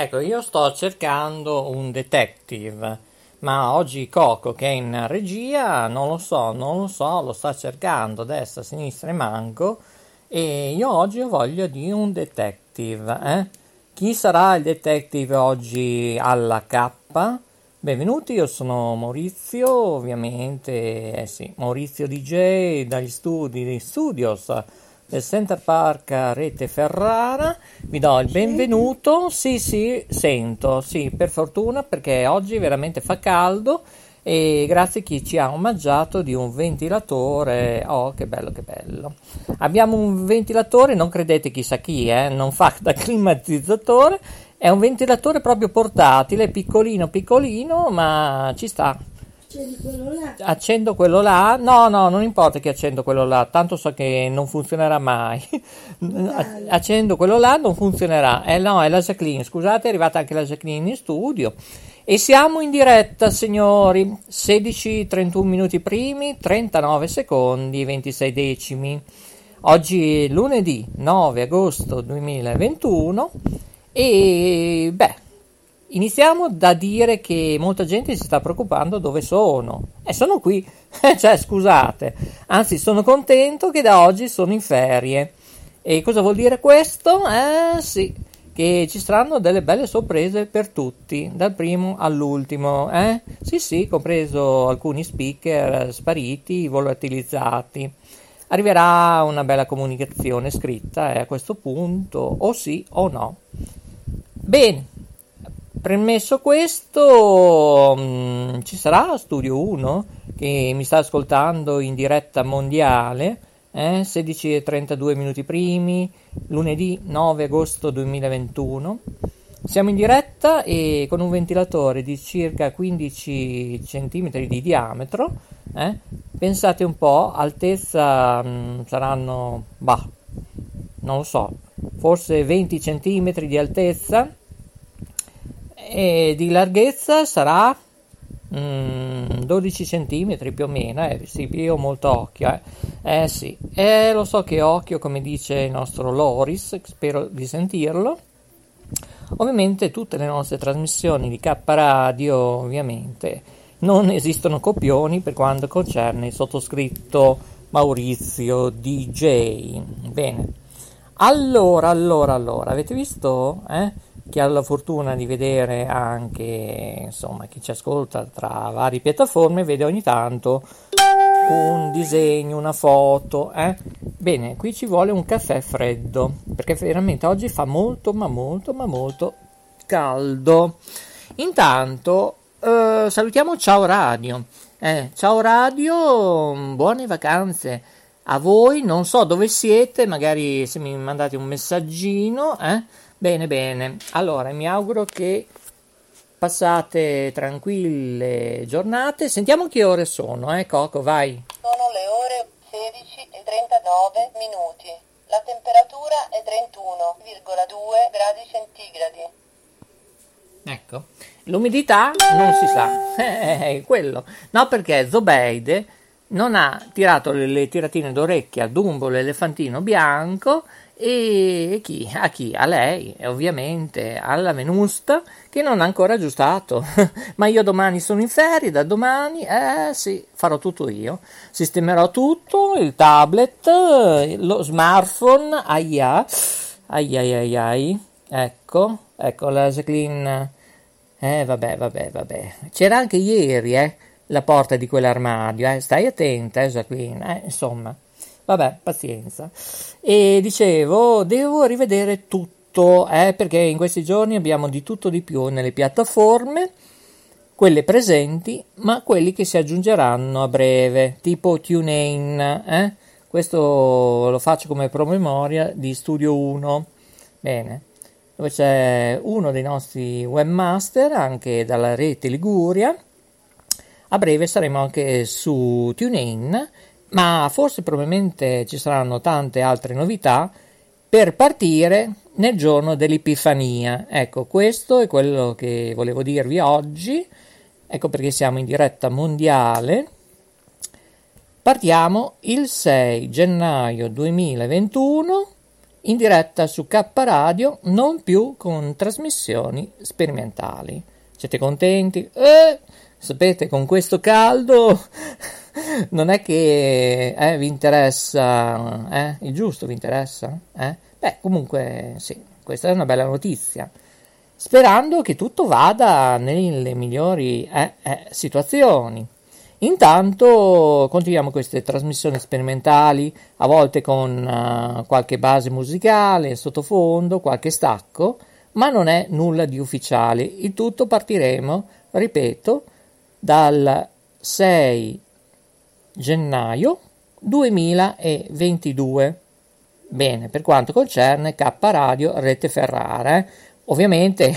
Ecco, io sto cercando un detective, ma oggi Coco, che è in regia, non lo so, lo sta cercando destra, sinistra e manco, e io oggi ho voglia di un detective, Chi sarà il detective oggi alla K? Benvenuti, io sono Maurizio, ovviamente, Maurizio DJ dagli studi di Studios del Center Park Rete Ferrara. Vi do il benvenuto. Sì, sento, sì, per fortuna, perché oggi veramente fa caldo e grazie a chi ci ha omaggiato di un ventilatore. Oh, che bello. Abbiamo un ventilatore, non credete chissà chi, non fa da climatizzatore. È un ventilatore proprio portatile, piccolino, ma ci sta. Accendo quello là? No, non importa che accendo quello là, tanto so che non funzionerà mai. Accendo quello là, non funzionerà. No, è la Jacqueline, scusate, è arrivata anche la Jacqueline in studio. E siamo in diretta, signori. 16:31 minuti primi, 39 secondi, 26 decimi. Oggi è lunedì 9 agosto 2021. E iniziamo da dire che molta gente si sta preoccupando dove sono. Sono qui, cioè scusate, anzi sono contento che da oggi sono in ferie. E cosa vuol dire questo? Sì, che ci saranno delle belle sorprese per tutti, dal primo all'ultimo. Sì, compreso alcuni speaker spariti, volatilizzati. Arriverà una bella comunicazione scritta e a questo punto o sì o no. Bene, premesso questo, ci sarà Studio 1 che mi sta ascoltando in diretta mondiale, 16:32 minuti primi, lunedì 9 agosto 2021. Siamo in diretta e con un ventilatore di circa 15 cm di diametro, pensate un po', altezza saranno, non lo so, forse 20 cm di altezza, e di larghezza sarà 12 cm più o meno, io ho molto occhio, lo so che occhio, come dice il nostro Loris, spero di sentirlo. Ovviamente tutte le nostre trasmissioni di K Radio, ovviamente, non esistono copioni per quanto concerne il sottoscritto Maurizio DJ. Bene, allora, avete visto che ho la fortuna di vedere anche, insomma, chi ci ascolta tra varie piattaforme vede ogni tanto un disegno, una foto, Bene, qui ci vuole un caffè freddo, perché veramente oggi fa molto caldo. Intanto salutiamo Ciao Radio. Ciao Radio, buone vacanze a voi, non so dove siete, magari se mi mandate un messaggino, Bene. Allora, mi auguro che passate tranquille giornate. Sentiamo che ore sono, Coco, vai. Sono le ore 16:39 minuti. La temperatura è 31,2 gradi centigradi. Ecco, l'umidità non si sa, quello. No, perché Zobeide non ha tirato le tiratine d'orecchia a Dumbo l'elefantino bianco E chi? A chi? A lei, e ovviamente alla venusta che non ha ancora aggiustato. Ma io domani sono in ferie, da domani, sì, farò tutto io, sistemerò tutto, il tablet, lo smartphone, ai. Ecco la Jacqueline, vabbè, c'era anche ieri, la porta di quell'armadio, stai attenta, Jacqueline, insomma. Vabbè, pazienza. E dicevo, devo rivedere tutto, perché in questi giorni abbiamo di tutto di più nelle piattaforme, quelle presenti, ma quelli che si aggiungeranno a breve, tipo TuneIn, Questo lo faccio come promemoria di Studio 1. Bene, dove c'è uno dei nostri webmaster, anche dalla rete Liguria. A breve saremo anche su TuneIn, ma forse probabilmente ci saranno tante altre novità per partire nel giorno dell'Epifania. Ecco, questo è quello che volevo dirvi oggi, ecco perché siamo in diretta mondiale. Partiamo il 6 gennaio 2021 in diretta su K Radio, non più con trasmissioni sperimentali. Siete contenti? Sapete, con questo caldo non è che vi interessa, il giusto vi interessa? Beh, comunque sì, questa è una bella notizia, sperando che tutto vada nelle migliori situazioni. Intanto continuiamo queste trasmissioni sperimentali, a volte con qualche base musicale, sottofondo, qualche stacco, ma non è nulla di ufficiale. Il tutto partiremo, ripeto, dal 6 gennaio 2022. Bene, per quanto concerne K Radio Rete Ferrara, ovviamente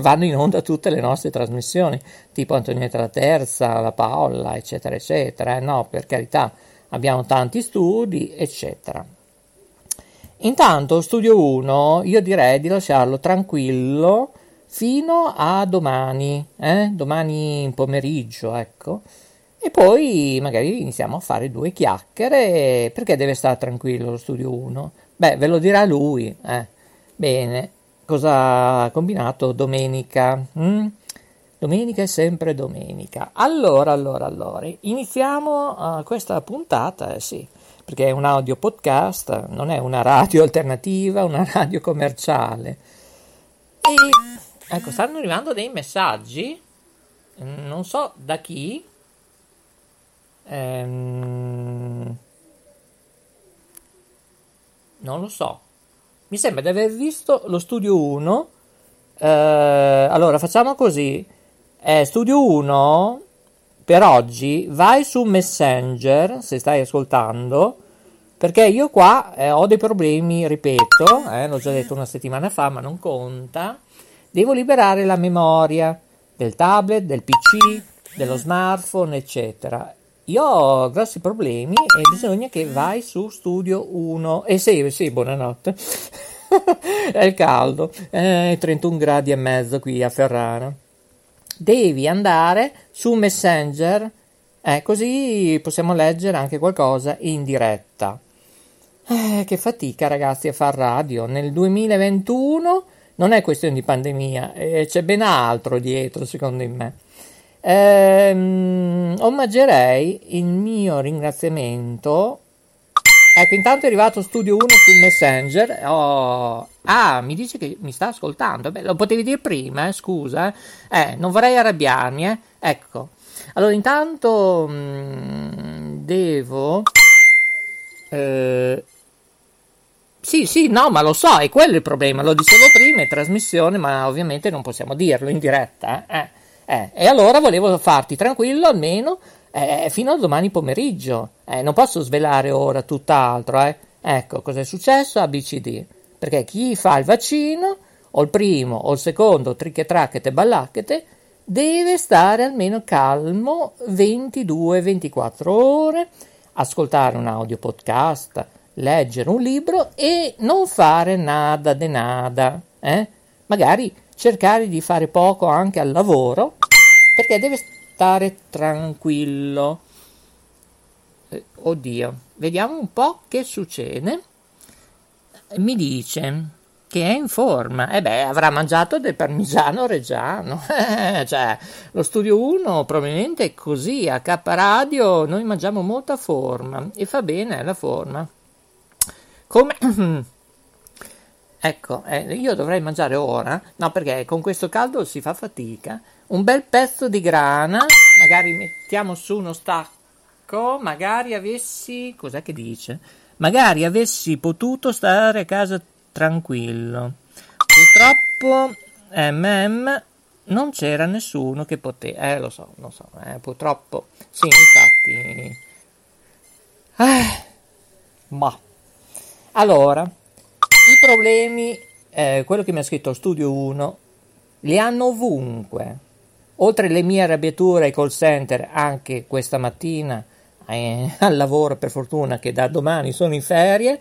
vanno in onda tutte le nostre trasmissioni, tipo Antonietta la Terza, la Paola, eccetera, eccetera. No, per carità, abbiamo tanti studi, eccetera. Intanto Studio 1 io direi di lasciarlo tranquillo fino a domani, domani in pomeriggio, ecco. E poi magari iniziamo a fare due chiacchiere, perché deve stare tranquillo lo Studio 1? Beh, ve lo dirà lui, Bene, cosa ha combinato domenica? Domenica è sempre domenica. Allora, iniziamo questa puntata, sì, perché è un audio podcast, non è una radio alternativa, una radio commerciale. E ecco, stanno arrivando dei messaggi, non so da chi. Non lo so, mi sembra di aver visto lo Studio 1. Allora facciamo così, Studio 1 per oggi vai su Messenger se stai ascoltando, perché io qua ho dei problemi, ripeto, l'ho già detto una settimana fa, ma non conta. Devo liberare la memoria del tablet, del PC, dello smartphone, eccetera. Io ho grossi problemi e bisogna che vai su Studio 1. E sì, buonanotte. È il caldo, 31 gradi e mezzo qui a Ferrara. Devi andare su Messenger, così possiamo leggere anche qualcosa in diretta. Che fatica, ragazzi, a far radio. Nel 2021 non è questione di pandemia, c'è ben altro dietro, secondo me. Omaggerei il mio ringraziamento. Ecco, intanto è arrivato Studio 1 su Messenger. Mi dice che mi sta ascoltando. Beh, lo potevi dire prima, scusa. Non vorrei arrabbiarmi, Ecco. Allora, intanto devo... Sì, no, ma lo so, è quello il problema. Lo dicevo prima, è trasmissione, ma ovviamente non possiamo dirlo in diretta, E allora volevo farti tranquillo almeno fino a domani pomeriggio. Non posso svelare ora tutt'altro. Ecco, cosa è successo? ABCD. Perché chi fa il vaccino, o il primo o il secondo, tricchetracchete, ballacchete, deve stare almeno calmo 22-24 ore, ascoltare un audio podcast, leggere un libro e non fare nada de nada. Magari cercare di fare poco anche al lavoro, perché deve stare tranquillo. Oddio, vediamo un po' che succede. mi dice che è in forma, e beh, avrà mangiato del parmigiano reggiano, cioè lo Studio 1 probabilmente è così, a K Radio noi mangiamo molta forma e fa bene la forma, come... Ecco, io dovrei mangiare ora, no, perché con questo caldo si fa fatica, un bel pezzo di grana, magari mettiamo su uno stacco, magari avessi potuto stare a casa tranquillo, purtroppo non c'era nessuno che poteva, lo so, purtroppo, sì, infatti, ma, allora, i problemi, quello che mi ha scritto Studio 1, li hanno ovunque. Oltre le mie arrabbiature ai call center, anche questa mattina al lavoro, per fortuna che da domani sono in ferie,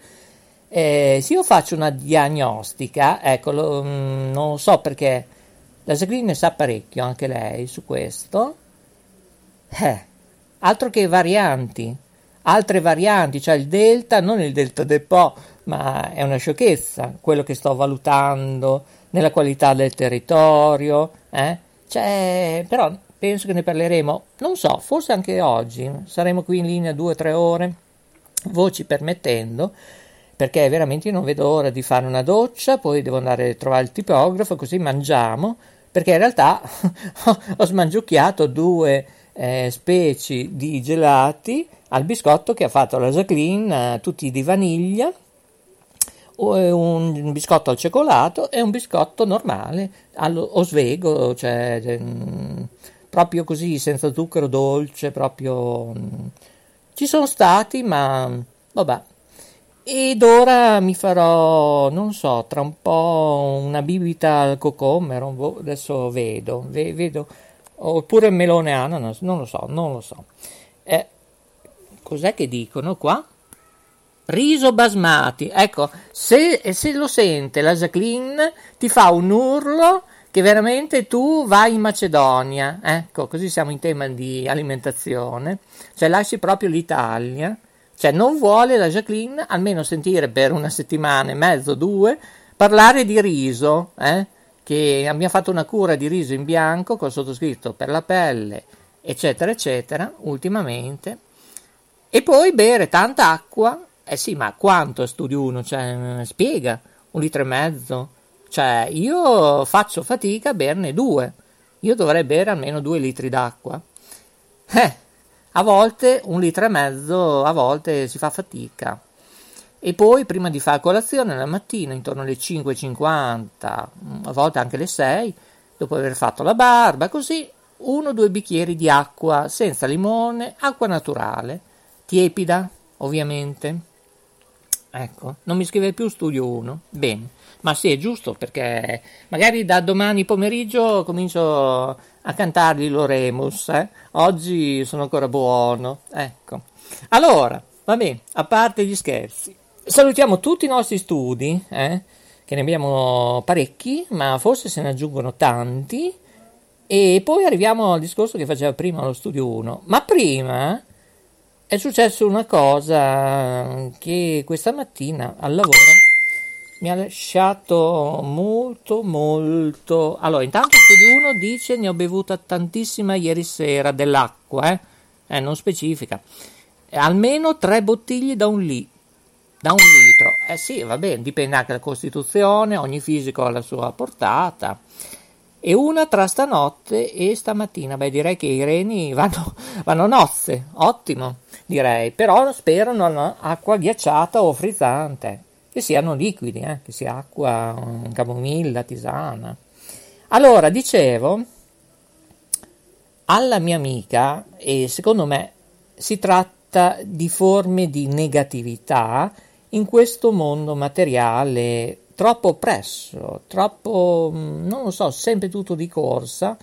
se io faccio una diagnostica, eccolo, non lo so perché la Segrina ne sa parecchio, anche lei, su questo. Altro che varianti, altre varianti, cioè il delta, non il delta del Po, ma è una sciocchezza quello che sto valutando nella qualità del territorio, cioè, però penso che ne parleremo, non so, forse anche oggi, saremo qui in linea 2 o 3 ore, voci permettendo, perché veramente io non vedo ora di fare una doccia, poi devo andare a trovare il tipografo, così mangiamo, perché in realtà ho smangiucchiato 2 specie di gelati al biscotto che ha fatto la Jacqueline, tutti di vaniglia, un biscotto al cioccolato e un biscotto normale allo svego, cioè proprio così, senza zucchero, dolce, proprio ci sono stati, ma vabbè. Ed ora mi farò, non so, tra un po' una bibita al cocomero, adesso vedo, oppure melone ananas, non lo so. Cos'è che dicono qua? Riso basmati, ecco, se lo sente la Jacqueline ti fa un urlo che veramente tu vai in Macedonia, ecco, così siamo in tema di alimentazione, cioè lasci proprio l'Italia, cioè non vuole la Jacqueline almeno sentire per una settimana e mezzo, 2, parlare di riso, che abbiamo fatto una cura di riso in bianco col sottoscritto per la pelle, eccetera, eccetera, ultimamente, e poi bere tanta acqua. Sì, ma quanto Studio 1? Cioè, spiega, 1,5 litri. Cioè, io faccio fatica a berne 2. Io dovrei bere almeno 2 litri d'acqua. A volte 1,5 litri, a volte si fa fatica. E poi, prima di fare colazione, la mattina, intorno alle 5:50, a volte anche alle 6, dopo aver fatto la barba, così, 1 o 2 bicchieri di acqua, senza limone, acqua naturale, tiepida, ovviamente. Ecco, non mi scrive più Studio 1, bene, ma sì, è giusto, perché magari da domani pomeriggio comincio a cantargli l'Oremus, oggi sono ancora buono, ecco. Allora, va bene, a parte gli scherzi, salutiamo tutti i nostri studi, che ne abbiamo parecchi, ma forse se ne aggiungono tanti, e poi arriviamo al discorso che faceva prima lo Studio 1, ma prima... È successo una cosa che questa mattina al lavoro mi ha lasciato molto... Allora, intanto Studio 1 dice ne ho bevuta tantissima ieri sera dell'acqua, non specifica. Almeno 3 bottiglie da un litro. Sì, va bene, dipende anche dalla costituzione, ogni fisico ha la sua portata. E una tra stanotte e stamattina, beh, direi che i reni vanno nozze, ottimo, direi, però spero non acqua ghiacciata o frizzante, che siano liquidi, che sia acqua, camomilla, tisana. Allora, dicevo, alla mia amica, e secondo me si tratta di forme di negatività in questo mondo materiale, troppo oppresso, troppo, non lo so, sempre tutto di corsa,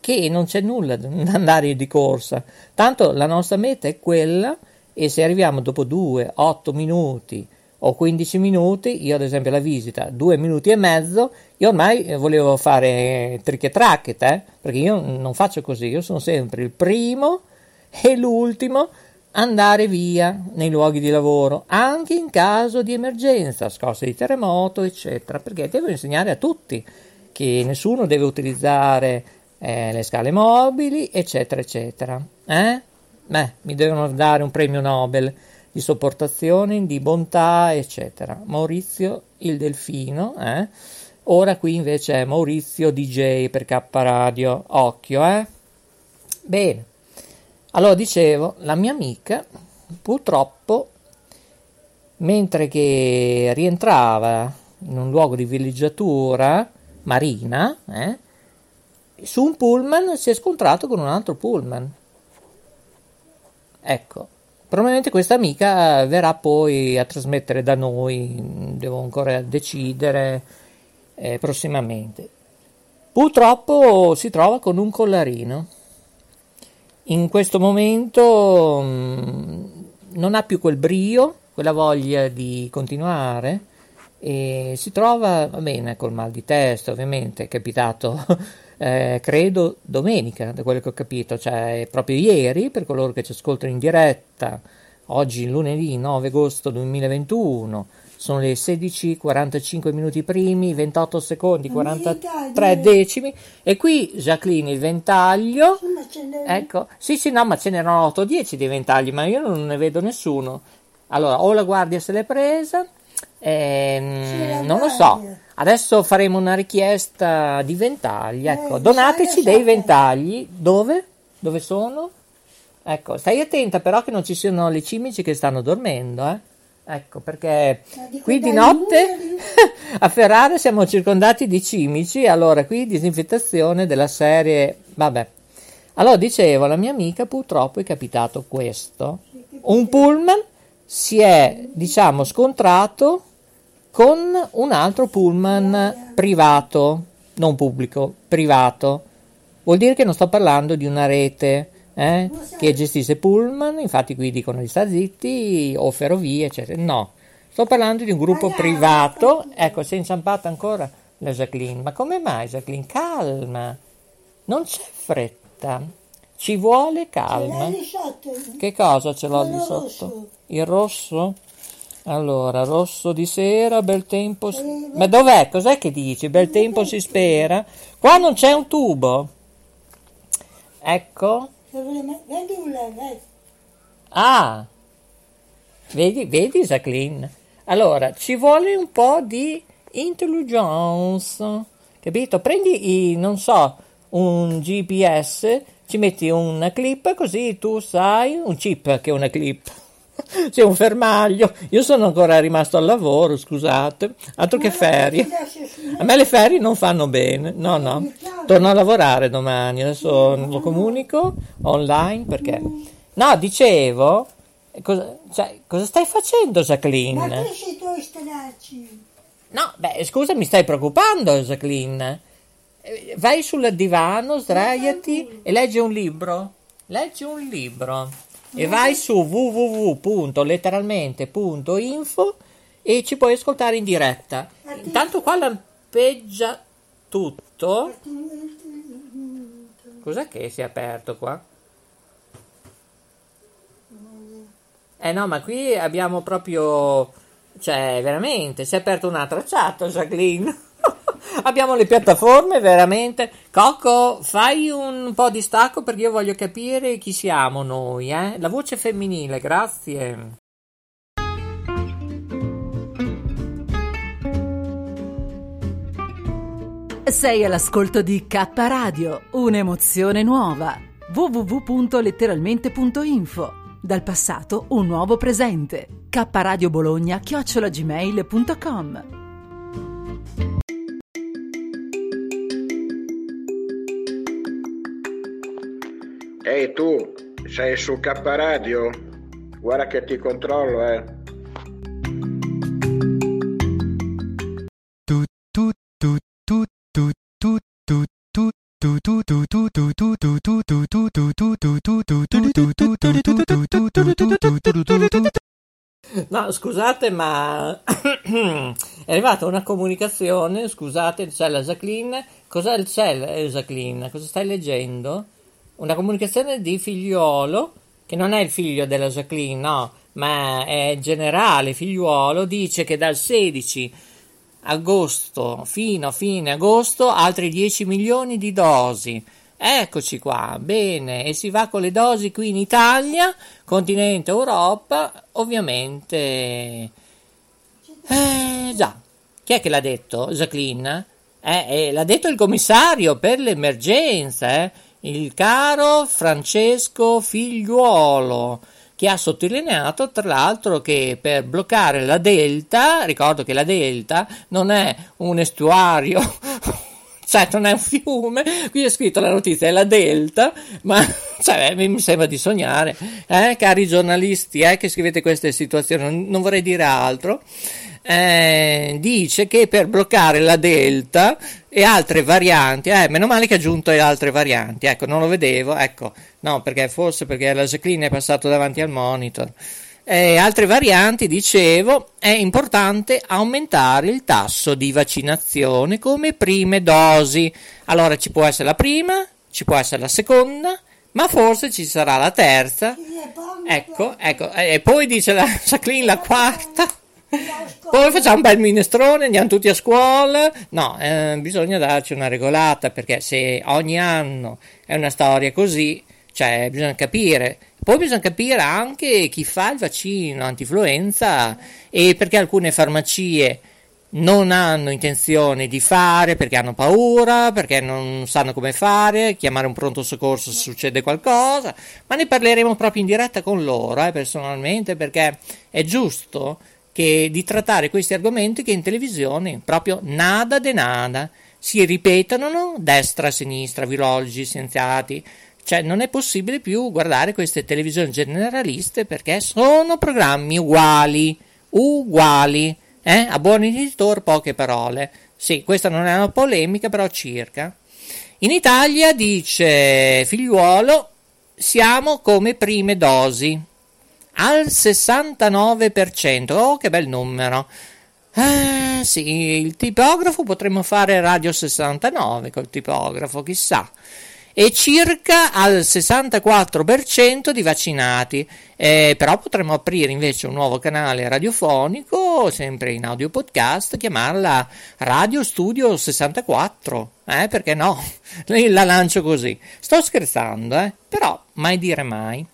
che non c'è nulla da andare di corsa. Tanto la nostra meta è quella, e se arriviamo dopo 2, 8 minuti o 15 minuti, io ad esempio la visita, 2,5 minuti, io ormai volevo fare trick e tracket, perché io non faccio così, io sono sempre il primo e l'ultimo andare via nei luoghi di lavoro, anche in caso di emergenza, scosse di terremoto, eccetera, perché devo insegnare a tutti che nessuno deve utilizzare le scale mobili, eccetera, eccetera. Mi devono dare un premio Nobel di sopportazione, di bontà, eccetera. Maurizio il Delfino, Ora qui invece è Maurizio DJ per K Radio, occhio, Bene, allora dicevo, la mia amica purtroppo, mentre che rientrava in un luogo di villeggiatura marina, su un pullman si è scontrato con un altro pullman. Ecco, probabilmente questa amica verrà poi a trasmettere da noi, devo ancora decidere, prossimamente. Purtroppo si trova con un collarino. In questo momento non ha più quel brio, quella voglia di continuare, e si trova, va bene, col mal di testa, ovviamente, è capitato credo domenica, da quello che ho capito, cioè proprio ieri, per coloro che ci ascoltano in diretta, oggi lunedì 9 agosto 2021. Sono le 16:45 minuti primi, 28 secondi, 43 decimi. E qui Jacqueline il ventaglio. Ecco, sì, no, ma ce n'erano 8 o 10 dei ventagli, ma io non ne vedo nessuno. Allora, o la guardia se l'è presa, non lo so. Adesso faremo una richiesta di ventagli. Ecco, donateci dei ventagli. Dove? Dove sono? Ecco, stai attenta però che non ci siano le cimici che stanno dormendo, Ecco, perché qui di notte a Ferrara siamo circondati di cimici, allora qui disinfettazione della serie, vabbè. Allora dicevo, alla mia amica purtroppo è capitato questo. Un pullman si è, diciamo, scontrato con un altro pullman privato, non pubblico, privato. Vuol dire che non sto parlando di una rete, che gestisce pullman, infatti qui dicono di sta zitti, o ferrovie, eccetera. No, sto parlando di un gruppo privato. Ecco, si è inciampata ancora la Jacqueline. Ma come mai, Jacqueline? Calma, non c'è fretta, ci vuole calma. Che cosa ce l'ho di sotto? Il rosso? Allora, rosso di sera, bel tempo. Ma dov'è? Cos'è che dici? Bel tempo si spera. Qua non c'è un tubo. Ecco. Ah, vedi Jacqueline, allora ci vuole un po' di intelligence, capito? Prendi, non so, un GPS, ci metti una clip, così tu sai, un chip che è una clip, c'è un fermaglio. Io sono ancora rimasto al lavoro, scusate, altro che ferie, a me le ferie non fanno bene, no, torno a lavorare domani, adesso lo comunico online, perché no, dicevo, cosa stai facendo, Jacqueline? Ma che sei tu stracci? No, beh, scusa, mi stai preoccupando, Jacqueline, vai sul divano, sdraiati e leggi un libro. E vai su www.letteralmente.info e ci puoi ascoltare in diretta. Intanto qua lampeggia tutto. Cos'è che si è aperto qua? No, ma qui abbiamo proprio... Cioè, veramente, si è aperto una tracciata, Jacqueline. Abbiamo le piattaforme, veramente. Coco, fai un po' di stacco perché io voglio capire chi siamo noi, La voce femminile, grazie. Sei all'ascolto di K Radio, un'emozione nuova. www.letteralmente.info. Dal passato un nuovo presente. kradiobologna@gmail.com. Ehi tu, sei su K Radio? Guarda che ti controllo, No, scusate, ma è arrivata una comunicazione, scusate, c'è la Jacqueline. Cos'è il cell, Jacqueline? Cosa stai leggendo? Una comunicazione di Figliolo che non è il figlio della Jacqueline, no, ma è il generale figliuolo, dice che dal 16 agosto fino a fine agosto altri 10 milioni di dosi. Eccoci qua, bene, e si va con le dosi qui in Italia, continente Europa, ovviamente. Già, chi è che l'ha detto? Jacqueline? L'ha detto il commissario per l'emergenza, il caro Francesco Figliuolo, che ha sottolineato tra l'altro che per bloccare la Delta, ricordo che la Delta non è un estuario, cioè non è un fiume, qui è scritto la notizia, è la Delta, ma cioè, mi sembra di sognare, cari giornalisti, che scrivete queste situazioni, non vorrei dire altro. Dice che per bloccare la Delta e altre varianti, meno male che ha aggiunto le altre varianti, ecco, non lo vedevo, ecco, no, perché forse perché la Jacqueline è passato davanti al monitor. Altre varianti, dicevo, è importante aumentare il tasso di vaccinazione come prime dosi. Allora ci può essere la prima, ci può essere la seconda, ma forse ci sarà la terza. Ecco, e poi dice la Jacqueline la quarta. Poi facciamo un bel minestrone, andiamo tutti a scuola. No, bisogna darci una regolata, perché se ogni anno è una storia così, cioè bisogna capire. Poi bisogna capire anche chi fa il vaccino antinfluenza e perché alcune farmacie non hanno intenzione di fare, perché hanno paura, perché non sanno come fare, chiamare un pronto soccorso se succede qualcosa, ma ne parleremo proprio in diretta con loro, personalmente, perché è giusto che di trattare questi argomenti che in televisione proprio nada de nada si ripetono, no? Destra, sinistra, virologi, scienziati. Cioè non è possibile più guardare queste televisioni generaliste, perché sono programmi uguali, a buon editor poche parole. Sì, questa non è una polemica, però circa. In Italia, dice Figliuolo, siamo come prime dosi, al 69%, oh che bel numero. Sì, il tipografo, potremmo fare Radio 69 col tipografo, chissà. E circa al 64% di vaccinati, però potremmo aprire invece un nuovo canale radiofonico, sempre in audio podcast, chiamarla Radio Studio 64, perché no, la lancio così, sto scherzando, però mai dire mai.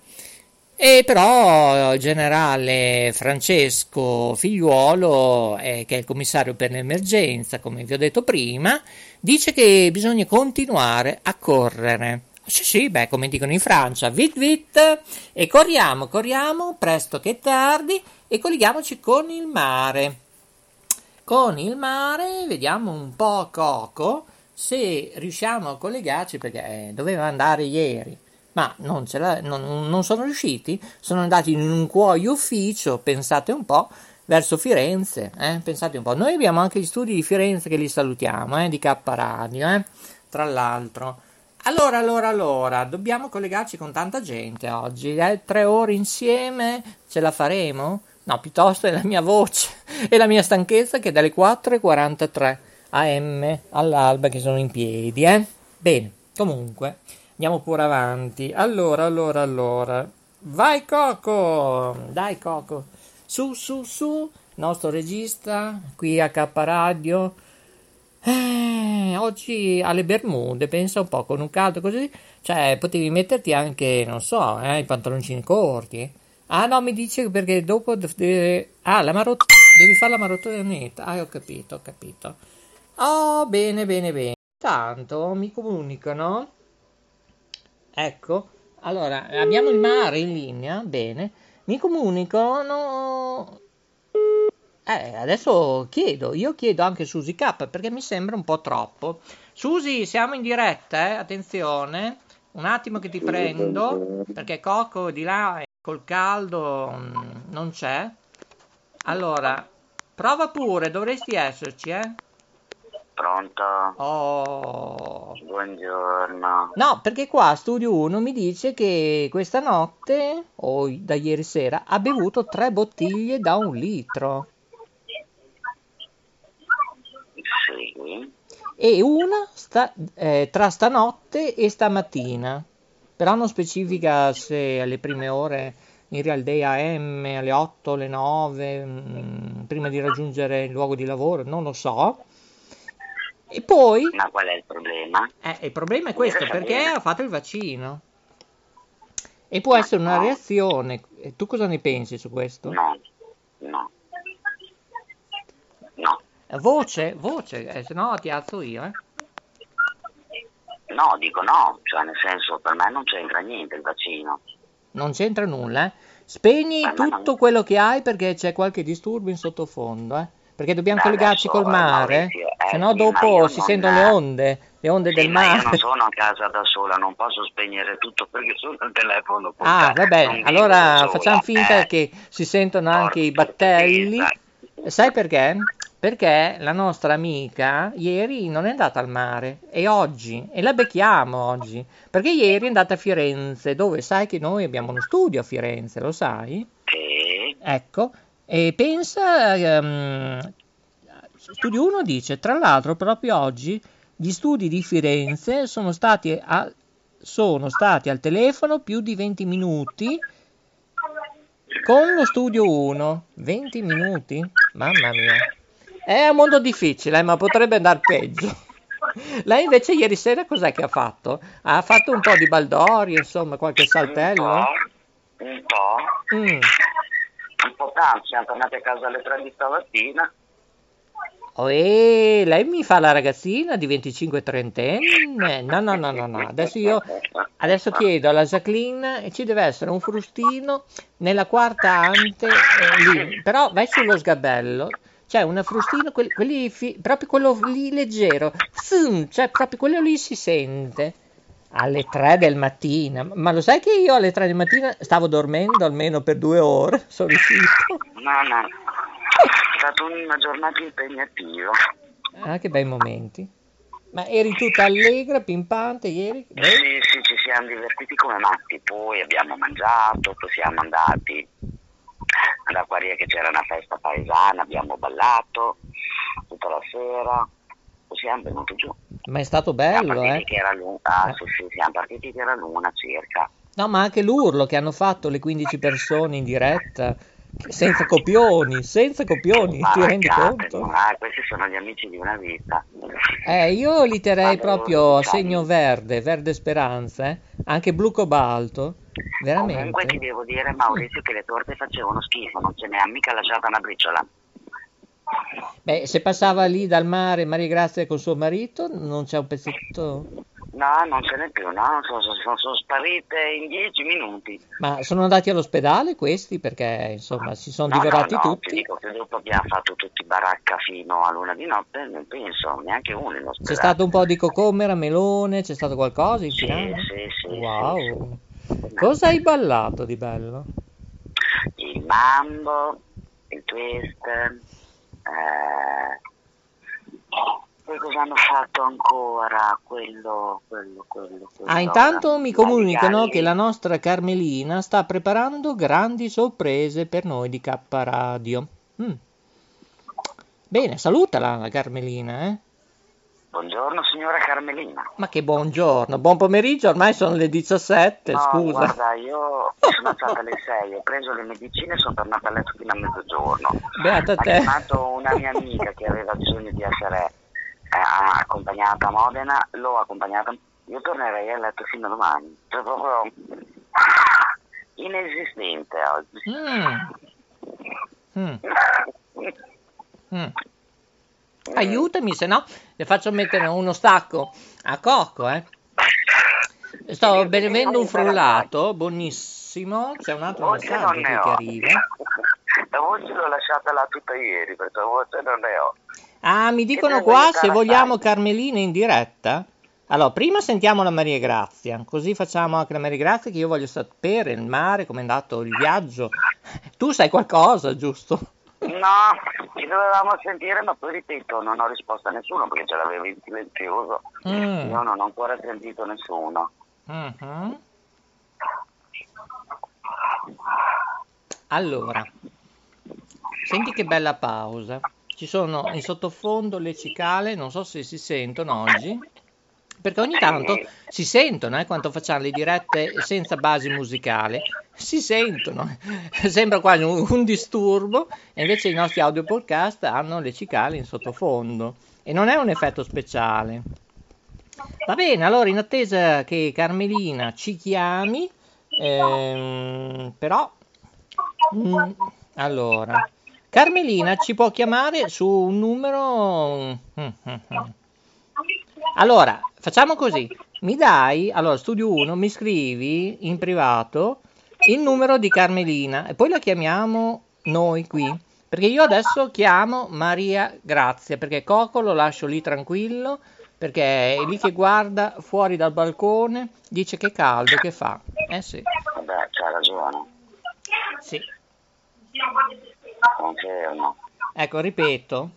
E però il generale Francesco Figliuolo, che è il commissario per l'emergenza, come vi ho detto prima, dice che bisogna continuare a correre. Sì, beh, come dicono in Francia, vit vit, e corriamo, presto che tardi, e colleghiamoci con il mare. Con il mare, vediamo un po' Coco, se riusciamo a collegarci, perché doveva andare ieri. Ma non sono riusciti, sono andati in un cuoio ufficio, pensate un po', verso Firenze, pensate un po'. Noi abbiamo anche gli studi di Firenze che li salutiamo, di K Radio, tra l'altro. Allora, dobbiamo collegarci con tanta gente oggi, 3 ore insieme, ce la faremo? No, piuttosto è la mia voce e la mia stanchezza che è dalle 4:43 AM all'alba che sono in piedi, Bene, comunque. Andiamo pure avanti. Allora. Vai Coco! Dai Coco! Su! Nostro regista, qui a K Radio. Oggi alle Bermude, pensa un po', con un caldo così. Cioè, potevi metterti anche, non so, i pantaloncini corti. Ah no, mi dice perché dopo... devi fare la marotoneta. Ho capito. Oh, bene. Tanto, mi comunicano... Ecco, allora, abbiamo il mare in linea, bene, mi comunicano, adesso chiedo anche Susi K, perché mi sembra un po' troppo. Susi, siamo in diretta, attenzione, un attimo che ti prendo, perché Coco di là col caldo non c'è. Allora, prova pure, dovresti esserci, Pronto? Oh. Buongiorno. No, perché qua Studio 1 mi dice che questa notte, da ieri sera, ha bevuto 3 bottiglie da 1 litro. Sì. E una tra stanotte e stamattina. però non specifica se alle prime ore, in real day AM, alle 8, alle 9, prima di raggiungere il luogo di lavoro, non lo so. E poi... Ma qual è il problema? Il problema è questo, perché ha fatto il vaccino. E può essere una reazione. Tu cosa ne pensi su questo? No. Voce, se no ti alzo io, No, dico no, cioè nel senso, per me non c'entra niente il vaccino. Non c'entra nulla, Spegni tutto quello che hai, perché c'è qualche disturbo in sottofondo, Perché dobbiamo collegarci col mare, se no dopo si sentono le onde del mare. Io non sono a casa da sola, non posso spegnere tutto perché sono al telefono. Vabbè, allora facciamo finta che si sentano anche i battelli. Sai perché? Perché la nostra amica ieri non è andata al mare, e la becchiamo oggi, perché ieri è andata a Firenze, dove sai che noi abbiamo uno studio a Firenze, lo sai? Ecco, e pensa, Studio 1 dice, tra l'altro proprio oggi gli studi di Firenze sono stati al telefono più di 20 minuti con lo Studio 1, 20 minuti? Mamma mia! È un mondo difficile, ma potrebbe andare peggio. Lei invece ieri sera cos'è che ha fatto? Ha fatto un po' di baldoria, insomma, qualche saltello? Un po'. Un po' tanto, siamo tornati a casa alle 3 di stamattina. Lei mi fa la ragazzina di 25-30enne? No. Adesso chiedo alla Jacqueline, e ci deve essere un frustino nella quarta ante lì. Però vai sullo sgabello. C'è una frustina, proprio quello lì leggero, cioè proprio quello lì si sente alle 3 del mattina. Ma lo sai che io alle 3 del mattina stavo dormendo almeno per 2 ore? Sono riuscito. No, è stata una giornata impegnativa. Che bei momenti. Ma eri tutta allegra, pimpante ieri? Sì, ci siamo divertiti come matti, poi abbiamo mangiato, poi siamo andati... all'acquaria che c'era una festa paesana, abbiamo ballato tutta la sera, poi siamo venuti giù. Ma è stato bello, che era lunga, sì, siamo partiti che era l'una circa. No, ma anche l'urlo che hanno fatto le 15 persone in diretta, senza copioni, ti rendi conto? Questi sono gli amici di una vita. Io li terrei proprio a segno verde speranza, anche blu cobalto. Veramente? Comunque ti devo dire, Maurizio, che le torte facevano schifo, non ce ne ha mica lasciata una briciola. Se passava lì dal mare Maria Grazia con suo marito, non c'è un pezzetto? No, non ce n'è più, sono sparite in 10 minuti. Ma sono andati all'ospedale questi? Perché insomma si sono diverati tutti. Ti dico che dopo abbiamo fatto tutti baracca fino a l'una di notte, non penso neanche uno in ospedale. C'è stato un po' di cocomera, melone, c'è stato qualcosa in finale? Sì. Wow. Sì. Cosa hai ballato di bello? Il mambo, il twist, poi cosa hanno fatto ancora? Quello. Intanto mi comunicano che la nostra Carmelina sta preparando grandi sorprese per noi di K Radio. Bene, salutala la Carmelina, Buongiorno signora Carmelina. Ma che buongiorno, buon pomeriggio, ormai sono le 17, scusa. Guarda, io sono alzata alle 6, ho preso le medicine e sono tornata a letto fino a mezzogiorno. Beata te. Ho chiamato una mia amica che aveva bisogno di essere accompagnata a Modena, l'ho accompagnata, io tornerei a letto fino a domani. Cioè proprio inesistente oggi. Aiutami, se no le faccio mettere uno stacco a cocco, Sto bevendo un frullato, buonissimo. C'è un altro messaggio qui che arriva. La voce l'ho lasciata là tutta ieri, perché la voce non ne ho. Mi dicono qua se vogliamo Carmelina in diretta. Allora, prima sentiamo la Maria Grazia, così facciamo anche la Maria Grazia, che io voglio sapere il mare, com'è andato il viaggio. Tu sai qualcosa, giusto? No, ci dovevamo sentire, ma poi ripeto, non ho risposto a nessuno perché ce l'avevo in silenzioso. Io non ho ancora sentito nessuno. Allora, senti che bella pausa. Ci sono in sottofondo le cicale, non so se si sentono oggi, perché ogni tanto si sentono, quando facciamo le dirette senza basi musicali, si sentono, sembra quasi un disturbo, e invece i nostri audio podcast hanno le cicale in sottofondo, e non è un effetto speciale. Va bene, allora in attesa che Carmelina ci chiami, però, allora, Carmelina ci può chiamare su un numero... Allora, facciamo così, mi dai, allora, Studio 1, mi scrivi in privato il numero di Carmelina e poi la chiamiamo noi qui, perché io adesso chiamo Maria Grazia, perché Coco lo lascio lì tranquillo, perché è lì che guarda fuori dal balcone, dice che caldo che fa, sì. Vabbè, c'ha ragione. Sì. Confermo. Ecco, ripeto.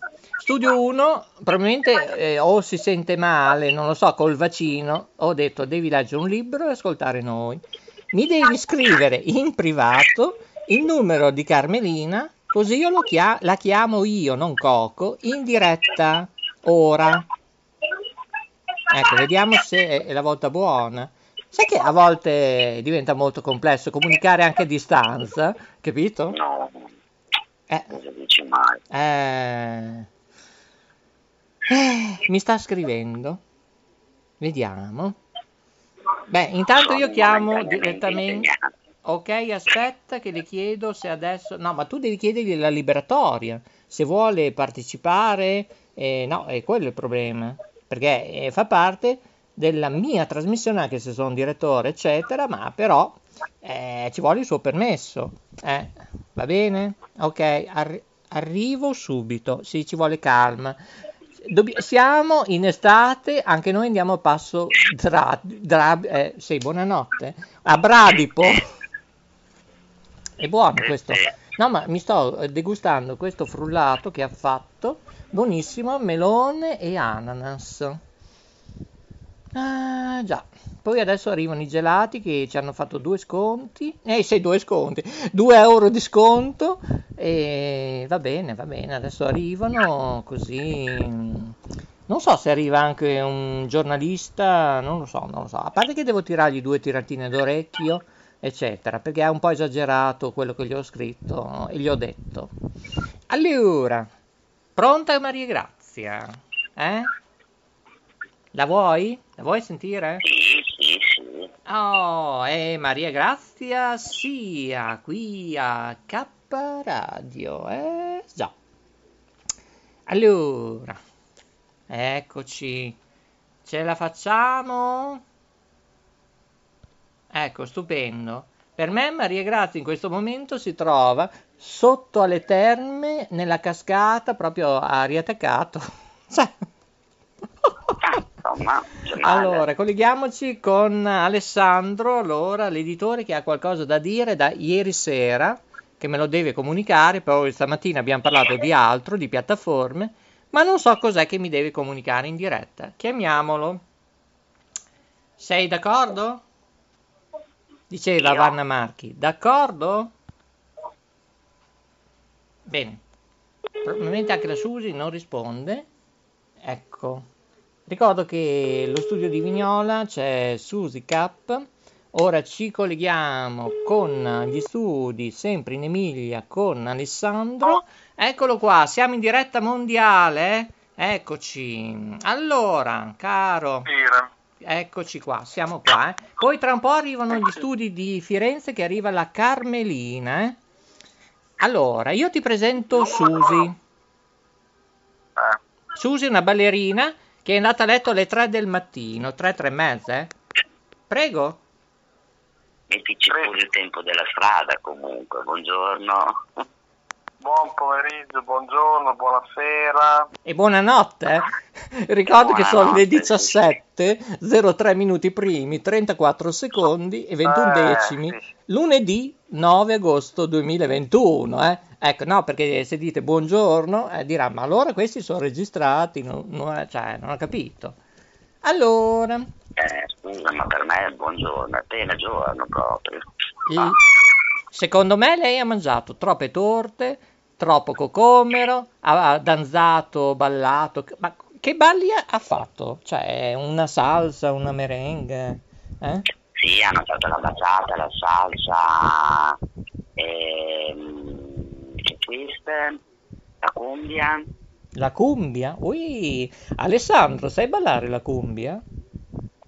Studio 1, probabilmente o si sente male, non lo so, col vaccino, ho detto devi leggere un libro e ascoltare noi. Mi devi scrivere in privato il numero di Carmelina, così io la chiamo io, non Coco, in diretta, ora. Ecco, vediamo se è la volta buona. Sai che a volte diventa molto complesso comunicare anche a distanza, capito? No, cosa dici mai? Mi sta scrivendo, vediamo. Beh, intanto io chiamo direttamente. Ok, aspetta che le chiedo se adesso. No, ma tu devi chiedergli la liberatoria se vuole partecipare. No, è quello il problema, perché fa parte della mia trasmissione, anche se sono direttore eccetera, ma però ci vuole il suo permesso, va bene? Ok, arrivo subito. Sì, ci vuole calma. Siamo in estate, anche noi andiamo a passo sì, buonanotte a bradipo. È buono questo. No, ma mi sto degustando questo frullato che ha fatto, buonissimo, melone e ananas. Ah, già. Poi adesso arrivano i gelati che ci hanno fatto 2 sconti. Sì, 2 sconti, 2 euro di sconto. E va bene, adesso arrivano così. Non so se arriva anche un giornalista, non lo so. A parte che devo tirargli 2 tiratine d'orecchio, eccetera, perché è un po' esagerato quello che gli ho scritto e gli ho detto. Allora, pronta Maria Grazia? La vuoi? La vuoi sentire? Sì. Oh, è Maria Grazia sia qui a K Radio, Già. Allora, eccoci. Ce la facciamo? Ecco, stupendo. Per me Maria Grazia in questo momento si trova sotto alle terme, nella cascata, proprio a Riatecato. Allora, colleghiamoci con Alessandro, allora, l'editore, che ha qualcosa da dire da ieri sera, che me lo deve comunicare. Poi stamattina abbiamo parlato di altro, di piattaforme, ma non so cos'è che mi deve comunicare in diretta. Chiamiamolo. Sei d'accordo? Diceva Vanna Marchi. D'accordo? Bene. Probabilmente anche la Susi non risponde. Ecco. Ricordo che lo studio di Vignola c'è Susi Cap. Ora ci colleghiamo con gli studi, sempre in Emilia, con Alessandro. Eccolo qua, siamo in diretta mondiale. Eccoci. Allora, caro, eccoci qua, siamo qua. Poi tra un po' arrivano gli studi di Firenze, che arriva la Carmelina. Allora, io ti presento Susi. Susi è una ballerina che è andata a letto alle 3 del mattino, 3:30, Prego. Mettici pure il tempo della strada, comunque. Buongiorno. Buon pomeriggio, buongiorno, buonasera. E buonanotte. Ricordo che sono le 17:03 minuti primi, 34 secondi e 21 decimi. Sì. Lunedì 9 agosto 2021, Ecco, no, perché se dite buongiorno, dirà, ma allora questi sono registrati, non ho capito. Allora... scusa, ma per me è buongiorno, è appena giorno proprio. Secondo me lei ha mangiato troppe torte, troppo cocomero, ha danzato, ballato, ma che balli ha fatto? Cioè una salsa, una merengue? Sì, hanno fatto la basata, la salsa, il twist, la cumbia. La cumbia? Ui, Alessandro, sai ballare la cumbia?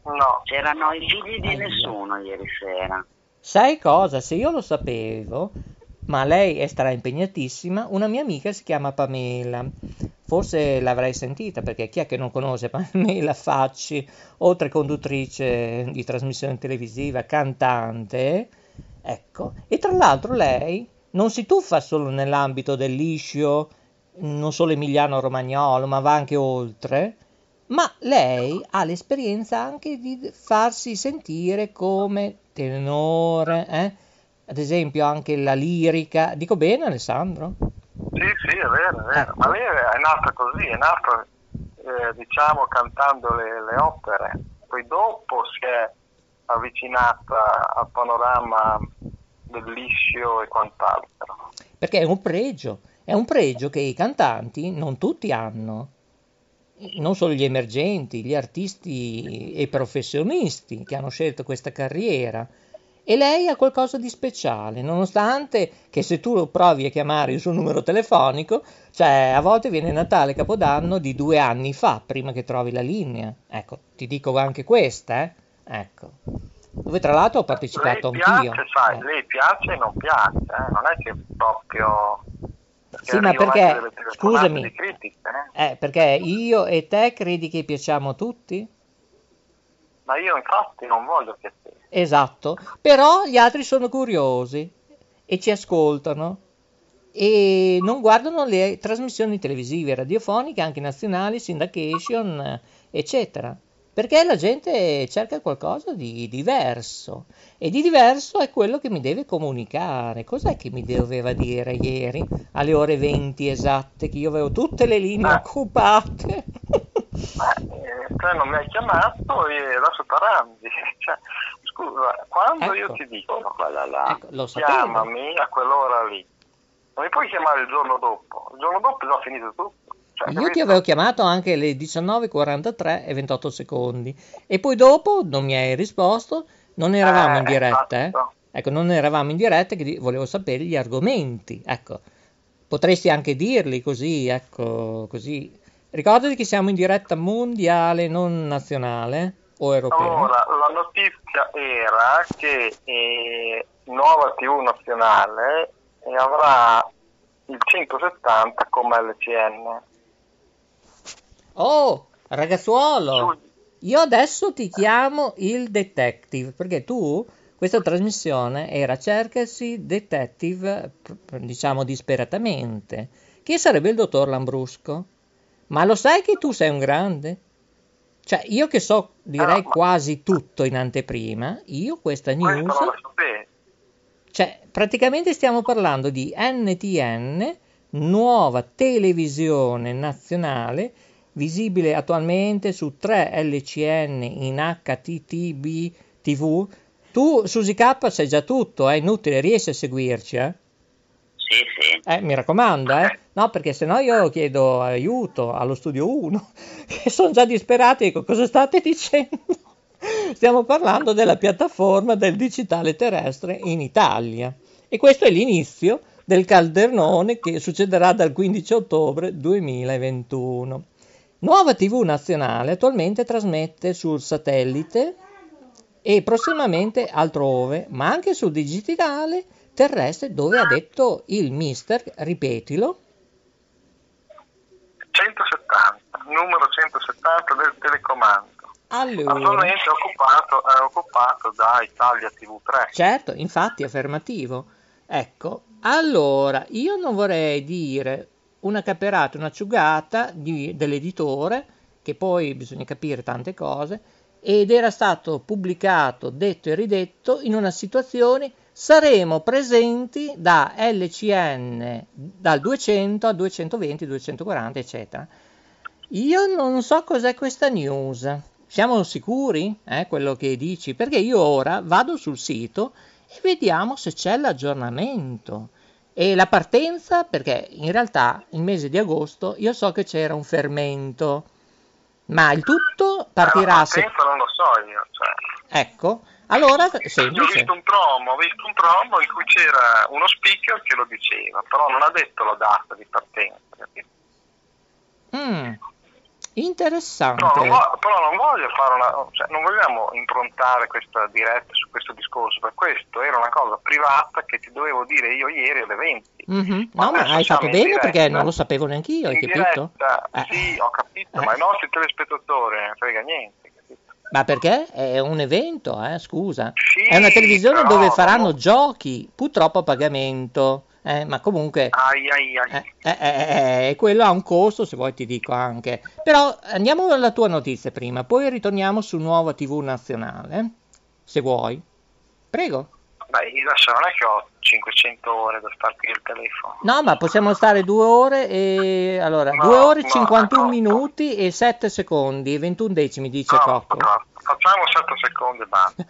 No, c'erano i figli di nessuno ieri sera. Sai cosa? Se io lo sapevo, ma lei è straimpegnatissima, una mia amica si chiama Pamela. Forse l'avrai sentita, perché chi è che non conosce Pamela Facci, oltre conduttrice di trasmissione televisiva, cantante, ecco. E tra l'altro lei non si tuffa solo nell'ambito del liscio, non solo emiliano-romagnolo, ma va anche oltre. Ma lei ha l'esperienza anche di farsi sentire come tenore, ad esempio anche la lirica. Dico bene, Alessandro? Sì, è vero, è vero. Ma lei è nata così, è nata diciamo cantando le opere, poi dopo si è avvicinata al panorama del liscio e quant'altro. Perché è un pregio che i cantanti non tutti hanno, non solo gli emergenti, gli artisti e professionisti che hanno scelto questa carriera. E lei ha qualcosa di speciale, nonostante che se tu provi a chiamare il suo numero telefonico, cioè a volte viene Natale, Capodanno di 2 anni fa, prima che trovi la linea. Ecco, ti dico anche questa, ecco. Dove tra l'altro ho partecipato anch'io. Lei piace e non piace, non è che proprio... Sì, ma perché, scusami, perché io e te credi che piacciamo tutti? Ma io infatti non voglio piacere. Esatto, però gli altri sono curiosi e ci ascoltano e non guardano le trasmissioni televisive, radiofoniche, anche nazionali, syndication, eccetera. Perché la gente cerca qualcosa di diverso, e di diverso è quello che mi deve comunicare. Cos'è che mi doveva dire ieri alle ore 20 esatte, che io avevo tutte le linee occupate? Te non mi hai chiamato e adesso parandi. Cioè, scusa, quando io ti dico chiamami a quell'ora lì, non mi puoi chiamare il giorno dopo, il giorno dopo è già finito tutto. Cioè, io ti avevo chiamato anche alle 19:43 e 28 secondi e poi dopo non mi hai risposto, non eravamo in diretta, ecco, non eravamo in diretta, che volevo sapere gli argomenti, ecco, potresti anche dirli così, ecco, così. Ricordati che siamo in diretta mondiale, non nazionale o europea. Allora, la notizia era che Nuova TV Nazionale avrà il 170 come LCN. Oh, ragazzuolo, io adesso ti chiamo il detective, perché tu, questa trasmissione era cercasi detective, diciamo disperatamente, che sarebbe il dottor Lambrusco. Ma lo sai che tu sei un grande? Cioè, io che so, direi quasi tutto in anteprima, io questa news... Cioè, praticamente stiamo parlando di NTN, Nuova Televisione Nazionale, visibile attualmente su 3 LCN in HTTB TV. Tu, Susi K, sai già tutto, è inutile, riesci a seguirci, Sì, sì. Mi raccomando, No, perché sennò io chiedo aiuto allo Studio 1, che sono già disperati, dico, cosa state dicendo? Stiamo parlando della piattaforma del digitale terrestre in Italia. E questo è l'inizio del caldernone che succederà dal 15 ottobre 2021. Nuova TV Nazionale attualmente trasmette sul satellite e prossimamente altrove, ma anche sul digitale terrestre, dove ha detto il mister, ripetilo. 170, numero 170 del telecomando. Allora, attualmente è occupato da Italia TV3. Certo, infatti è affermativo. Ecco, allora, io non vorrei dire una caperata, un'acciugata dell'editore, che poi bisogna capire tante cose, ed era stato pubblicato, detto e ridetto, in una situazione: saremo presenti da LCN dal 200 al 220, 240, eccetera. Io non so cos'è questa news. Siamo sicuri, quello che dici? Perché io ora vado sul sito e vediamo se c'è l'aggiornamento e la partenza, perché in realtà il mese di agosto io so che c'era un fermento Ma il tutto partirà... Ma questo non lo so io, cioè. Ecco, allora... Ho visto un promo in cui c'era uno speaker che lo diceva, però non ha detto la data di partenza, capito? Interessante. Però non voglio fare una... Cioè, non vogliamo improntare questa diretta su questo discorso, per questo era una cosa privata che ti dovevo dire io ieri alle 20. Mm-hmm. No, ma hai fatto bene diretta, perché non lo sapevo neanche io, hai capito? Diretta, sì, ho capito, ma i nostri telespettatori non frega niente, capito? Ma perché? È un evento, scusa. Sì, è una televisione dove faranno giochi, purtroppo a pagamento. Ma comunque quello ha un costo, se vuoi ti dico anche. Però andiamo alla tua notizia prima, poi ritorniamo su Nuova TV Nazionale, se vuoi. Prego. Beh, io adesso non è che ho 500 ore da stare qui al telefono. No, ma possiamo stare 2 ore e... Allora, no, 2 ore 51 minuti e 7 secondi, 21 decimi, dice Cocco. No, facciamo 7 secondi e basta.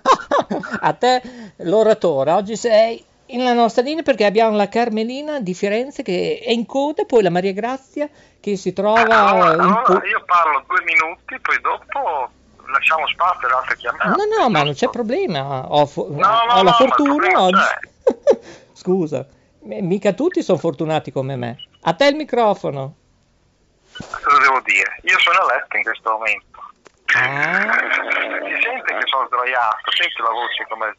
A te l'oratore, oggi sei... In la nostra linea, perché abbiamo la Carmelina di Firenze che è in coda, poi la Maria Grazia che si trova... Allora io parlo 2 minuti, poi dopo lasciamo spazio alle altre chiamate. No, ma non c'è problema, ho la fortuna oggi. Scusa, mica tutti sono fortunati come me. A te il microfono. Cosa devo dire? Io sono a letto in questo momento. Si sente che sono sdraiato, senti la voce come...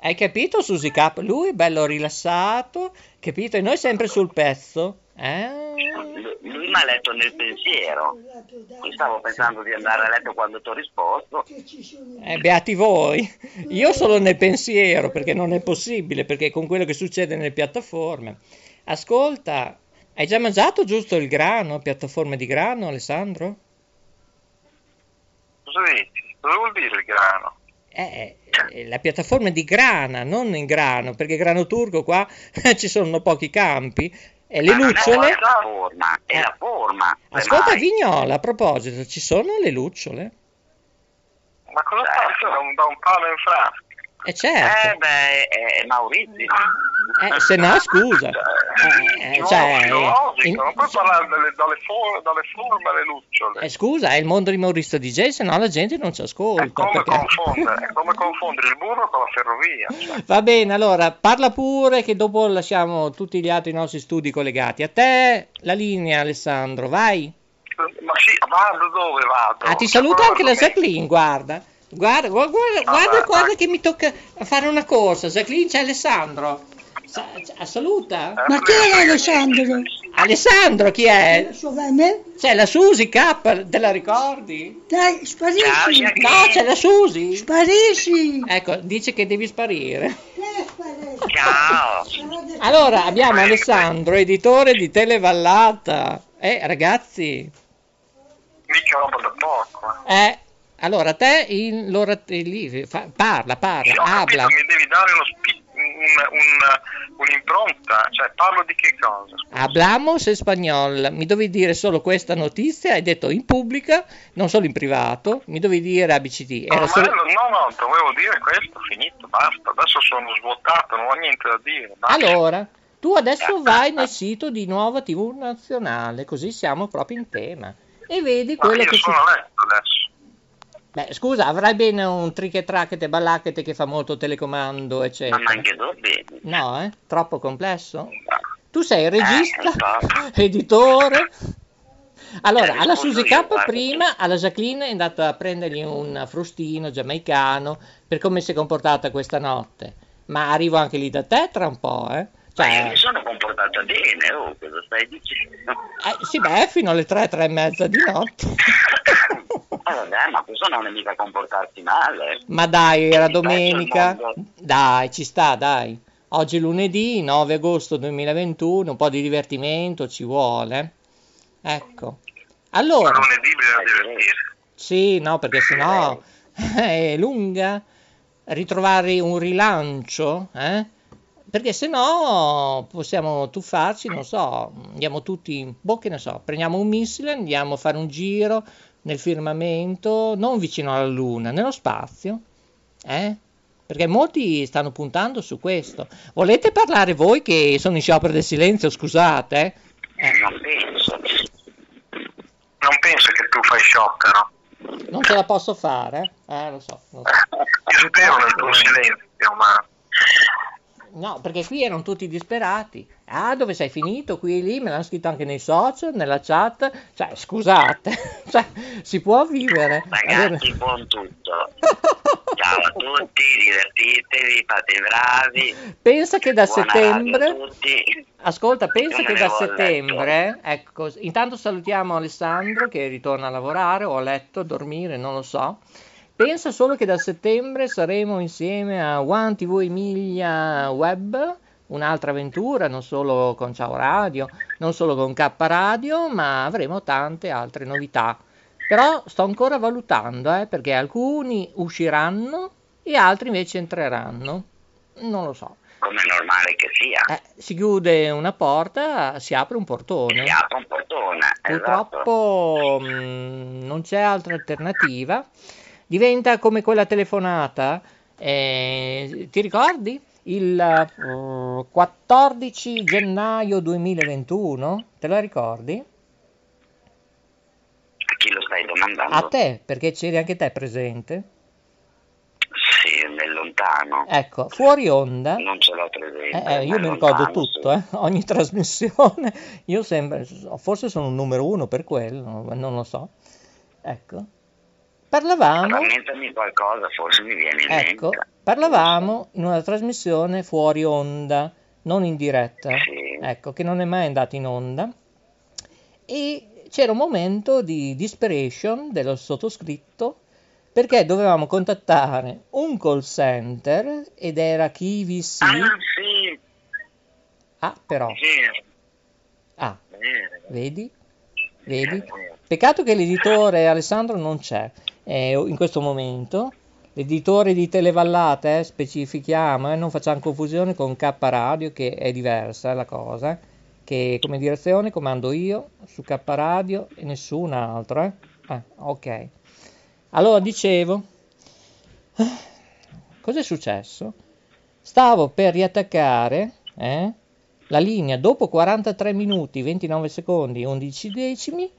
Hai capito, Susi Cap? Lui è bello rilassato, capito? E noi sempre sul pezzo. Lui mi ha letto nel pensiero. Io stavo pensando di andare a letto quando ti ho risposto. Beati voi. Io solo nel pensiero, perché non è possibile, perché con quello che succede nelle piattaforme. Ascolta, hai già mangiato giusto il grano, piattaforme di grano, Alessandro? Cosa vuol dire il grano? La piattaforma di grana, non in grano, perché grano turco qua ci sono pochi campi. E le lucciole... È la forma, è la forma. Ascolta Vignola, a proposito, ci sono le lucciole? Ma cosa faccio da un palo in frasca? Certo. È Maurizio. Se no, scusa. Non puoi parlare dalle forme alle lucciole. Scusa, è il mondo di Maurizio DJ, se no la gente non ci ascolta. È come confondere il burro con la ferrovia. Cioè. Va bene, allora, parla pure che dopo lasciamo tutti gli altri nostri studi collegati. A te la linea, Alessandro, vai. Ma sì, vado dove vado? Ti saluto anche la Jacqueline, guarda. Guarda che mi tocca fare una corsa. Jacqueline, c'è Alessandro. Saluta. Ma chi è Alessandro? Alessandro chi è? C'è la Susi K, te la ricordi? Dai, sparisci. No, c'è la Susi. Sparisci. Ecco, dice che devi sparire. Ciao. Allora, abbiamo Alessandro, editore di Televallata. Ragazzi. Mica roba da poco. Allora, te parla, habla. Mi devi dare un'impronta, cioè parlo di che cosa? Scusa. Hablamos español, mi dovevi dire solo questa notizia, hai detto in pubblica, non solo in privato, mi dovevi dire ABCD. No, dovevo dire questo, finito, basta, adesso sono svuotato, non ho niente da dire. Basta. Allora, tu adesso vai nel sito di Nuova TV Nazionale, così siamo proprio in tema, e vedi quello che sono a letto adesso. Beh, scusa, avrai bene un trick e tracchete, ballacchete che fa molto telecomando, eccetera. Ma anche dove? No, troppo complesso? No. Tu sei regista, editore. Allora, alla Susi K prima, alla Jacqueline è andata a prendergli un frustino giamaicano per come si è comportata questa notte. Ma arrivo anche lì da te tra un po', Cioè... Ma io mi sono comportata bene, cosa stai dicendo? Sì, beh, fino alle 3:30 di notte. Vabbè, ma questo non è mica comportarsi male. Ma dai, era domenica. Dai, ci sta, dai. Oggi è lunedì, 9 agosto 2021, un po' di divertimento ci vuole. Ecco. Allora... Ma lunedì bisogna divertirsi. Sì, no, perché sennò è lunga. Ritrovare un rilancio, Perché se no possiamo tuffarci, non so, andiamo tutti, che ne so, prendiamo un missile, andiamo a fare un giro nel firmamento, non vicino alla Luna, nello spazio, Perché molti stanno puntando su questo. Volete parlare voi che sono in sciopero del silenzio, scusate? Non penso. non penso che tu fai shock, no? Non ce la posso fare? Lo so. Ti supero nel tuo silenzio, ma... No, perché qui erano tutti disperati. Ah, dove sei finito? Qui e lì, me l'hanno scritto anche nei social, nella chat. Cioè, scusate, cioè, si può vivere. Ragazzi, buon tutto. Ciao a tutti, divertitevi, fate bravi. Pensa che da settembre... Ascolta, pensa che da settembre... Ecco, intanto salutiamo Alessandro che ritorna a lavorare, o a letto, a dormire, non lo so. Pensa solo che da settembre saremo insieme a One TV Emilia Web, un'altra avventura, non solo con Ciao Radio, non solo con K Radio, ma avremo tante altre novità. Però sto ancora valutando, perché alcuni usciranno e altri invece entreranno. Non lo so. Come è normale che sia. Si chiude una porta, si apre un portone. E si apre un portone. Purtroppo esatto. Non c'è altra alternativa. Diventa come quella telefonata, ti ricordi? Il 14 gennaio 2021, te la ricordi? A chi lo stai domandando? A te, perché c'eri anche te presente. Sì, nel lontano. Ecco, fuori onda. Non ce l'ho presente. Io mi ricordo lontano, tutto, sì. Ogni trasmissione. Io sembra, forse sono un numero uno per quello, non lo so. Ecco. Parlavamo, rammentami qualcosa, forse mi viene in mente. Parlavamo in una trasmissione fuori onda, non in diretta, sì. Ecco, che non è mai andata in onda, e c'era un momento di desperation dello sottoscritto, perché dovevamo contattare un call center ed era KVC. Ah, sì. Ah, però. Sì. Ah, vedi? Vedi? Peccato che l'editore Alessandro non c'è. In questo momento l'editore di Televallate, specifichiamo, non facciamo confusione con K Radio, che è diversa la cosa, che come direzione comando io su K Radio e nessun altro. Ok, allora dicevo, cosa è successo? Stavo per riattaccare la linea dopo 43 minuti 29 secondi e 11 decimi.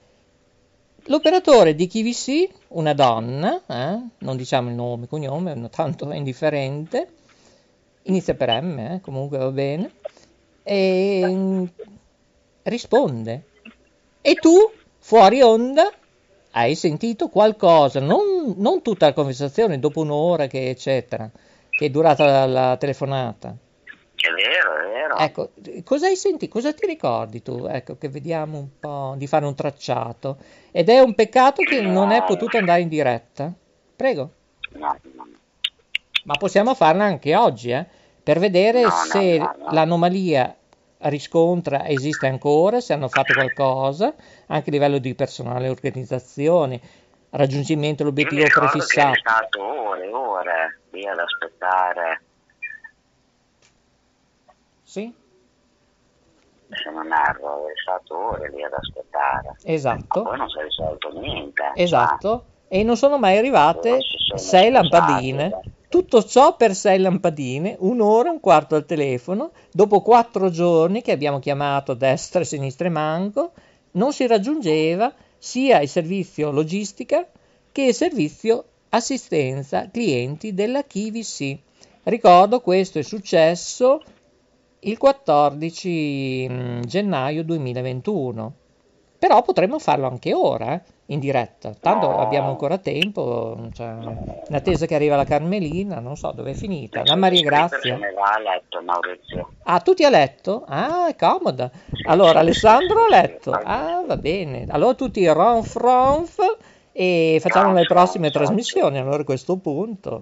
L'operatore di KVC, una donna, non diciamo il nome, cognome, tanto è indifferente, inizia per M, comunque va bene, e risponde. E tu, fuori onda, hai sentito qualcosa, non tutta la conversazione, dopo un'ora che eccetera, che è durata la telefonata. È vero, è vero. Ecco, cosa hai sentito? Cosa ti ricordi tu? Ecco, che vediamo un po' di fare un tracciato. Ed è un peccato che non è potuto andare in diretta. Prego. No. Ma possiamo farla anche oggi, per vedere se l'anomalia riscontra esiste ancora, se hanno fatto qualcosa, anche a livello di personale, organizzazione, raggiungimento dell'obiettivo prefissato. È stato ore lì ad aspettare. Sì? Se non erro, è stato ore lì ad aspettare. Esatto. Ma poi non si è risolto niente. Esatto. E non sono mai arrivate 6 lampadine. Tutto ciò per 6 lampadine, un'ora, un quarto al telefono. Dopo 4 giorni che abbiamo chiamato destra, sinistra e manco, non si raggiungeva sia il servizio logistica che il servizio assistenza clienti della KVC. Ricordo, questo è successo il 14 gennaio 2021, però potremmo farlo anche ora, in diretta, tanto abbiamo ancora tempo, cioè, in attesa che arriva la Carmelina, non so dove è finita, la Maria Grazia. Ah, tu ti hai letto? Ah, è comoda. Allora, Alessandro ha letto. Ah, va bene. Allora tutti ronf e facciamo le prossime trasmissioni, allora a questo punto.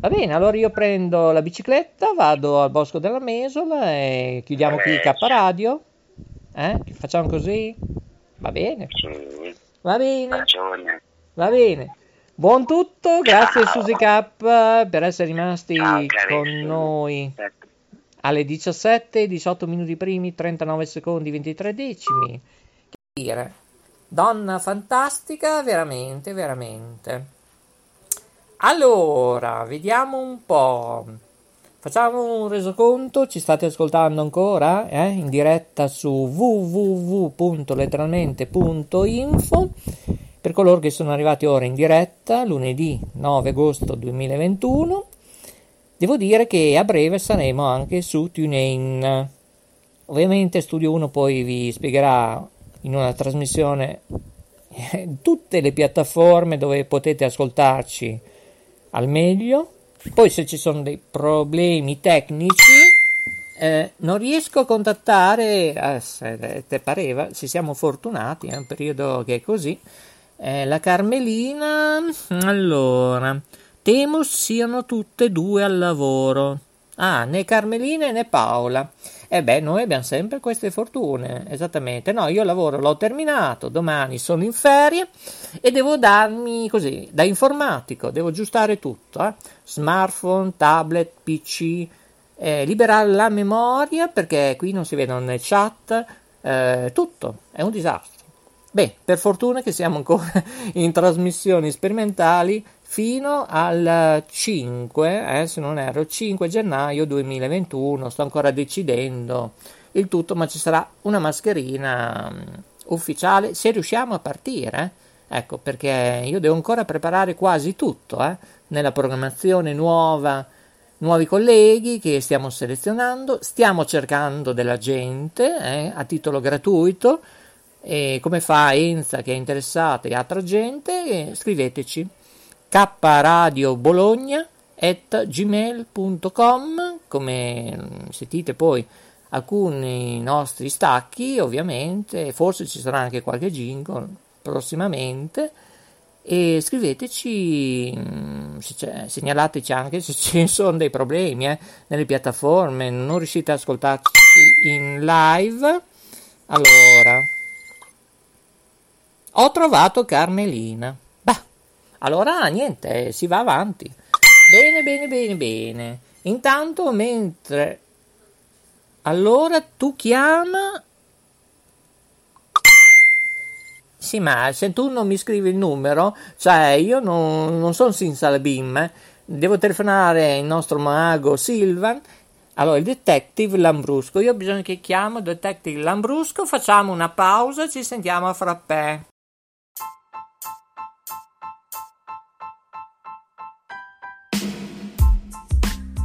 Va bene, allora io prendo la bicicletta, vado al Bosco della Mesola e chiudiamo qui il K Radio. Facciamo così? Va bene. Sì. Va bene. Va bene. Buon tutto, grazie Susi K per essere rimasti con noi alle 17, 18 minuti primi, 39 secondi, 23 decimi. Che dire? Donna fantastica, veramente, veramente. Allora, vediamo un po'. Facciamo un resoconto, ci state ascoltando ancora in diretta su www.letteralmente.info. Per coloro che sono arrivati ora in diretta, lunedì 9 agosto 2021, devo dire che a breve saremo anche su TuneIn. Ovviamente Studio 1 poi vi spiegherà in una trasmissione tutte le piattaforme dove potete ascoltarci al meglio. Poi se ci sono dei problemi tecnici, non riesco a contattare, se te pareva, ci siamo fortunati, è un periodo che è così, la Carmelina, allora, temo siano tutte e due al lavoro, né Carmelina né Paola, noi abbiamo sempre queste fortune, esattamente, no, io il lavoro l'ho terminato, domani sono in ferie e devo darmi così, da informatico, devo aggiustare tutto, smartphone, tablet, PC, liberare la memoria perché qui non si vedono né chat, tutto, è un disastro. Beh, per fortuna che siamo ancora in trasmissioni sperimentali fino al 5, se non erro, 5 gennaio 2021, sto ancora decidendo il tutto, ma ci sarà una mascherina ufficiale, se riusciamo a partire, ecco, perché io devo ancora preparare quasi tutto, nella programmazione nuova, nuovi colleghi che stiamo selezionando, stiamo cercando della gente, a titolo gratuito, e come fa Enza che è interessata e altra gente, scriveteci. kradiobologna@gmail.com, come sentite poi alcuni nostri stacchi, ovviamente forse ci sarà anche qualche jingle prossimamente, e scriveteci, segnalateci anche se ci sono dei problemi nelle piattaforme, non riuscite ad ascoltarci in live. Allora, ho trovato Carmelina. Allora niente, si va avanti. Bene. Intanto mentre... Allora tu chiama... Sì, ma se tu non mi scrivi il numero, cioè io non sono Sinsalabim, devo telefonare il nostro mago Silvan. Allora, il detective Lambrusco, io ho bisogno che chiamo il detective Lambrusco, facciamo una pausa, ci sentiamo a frappè.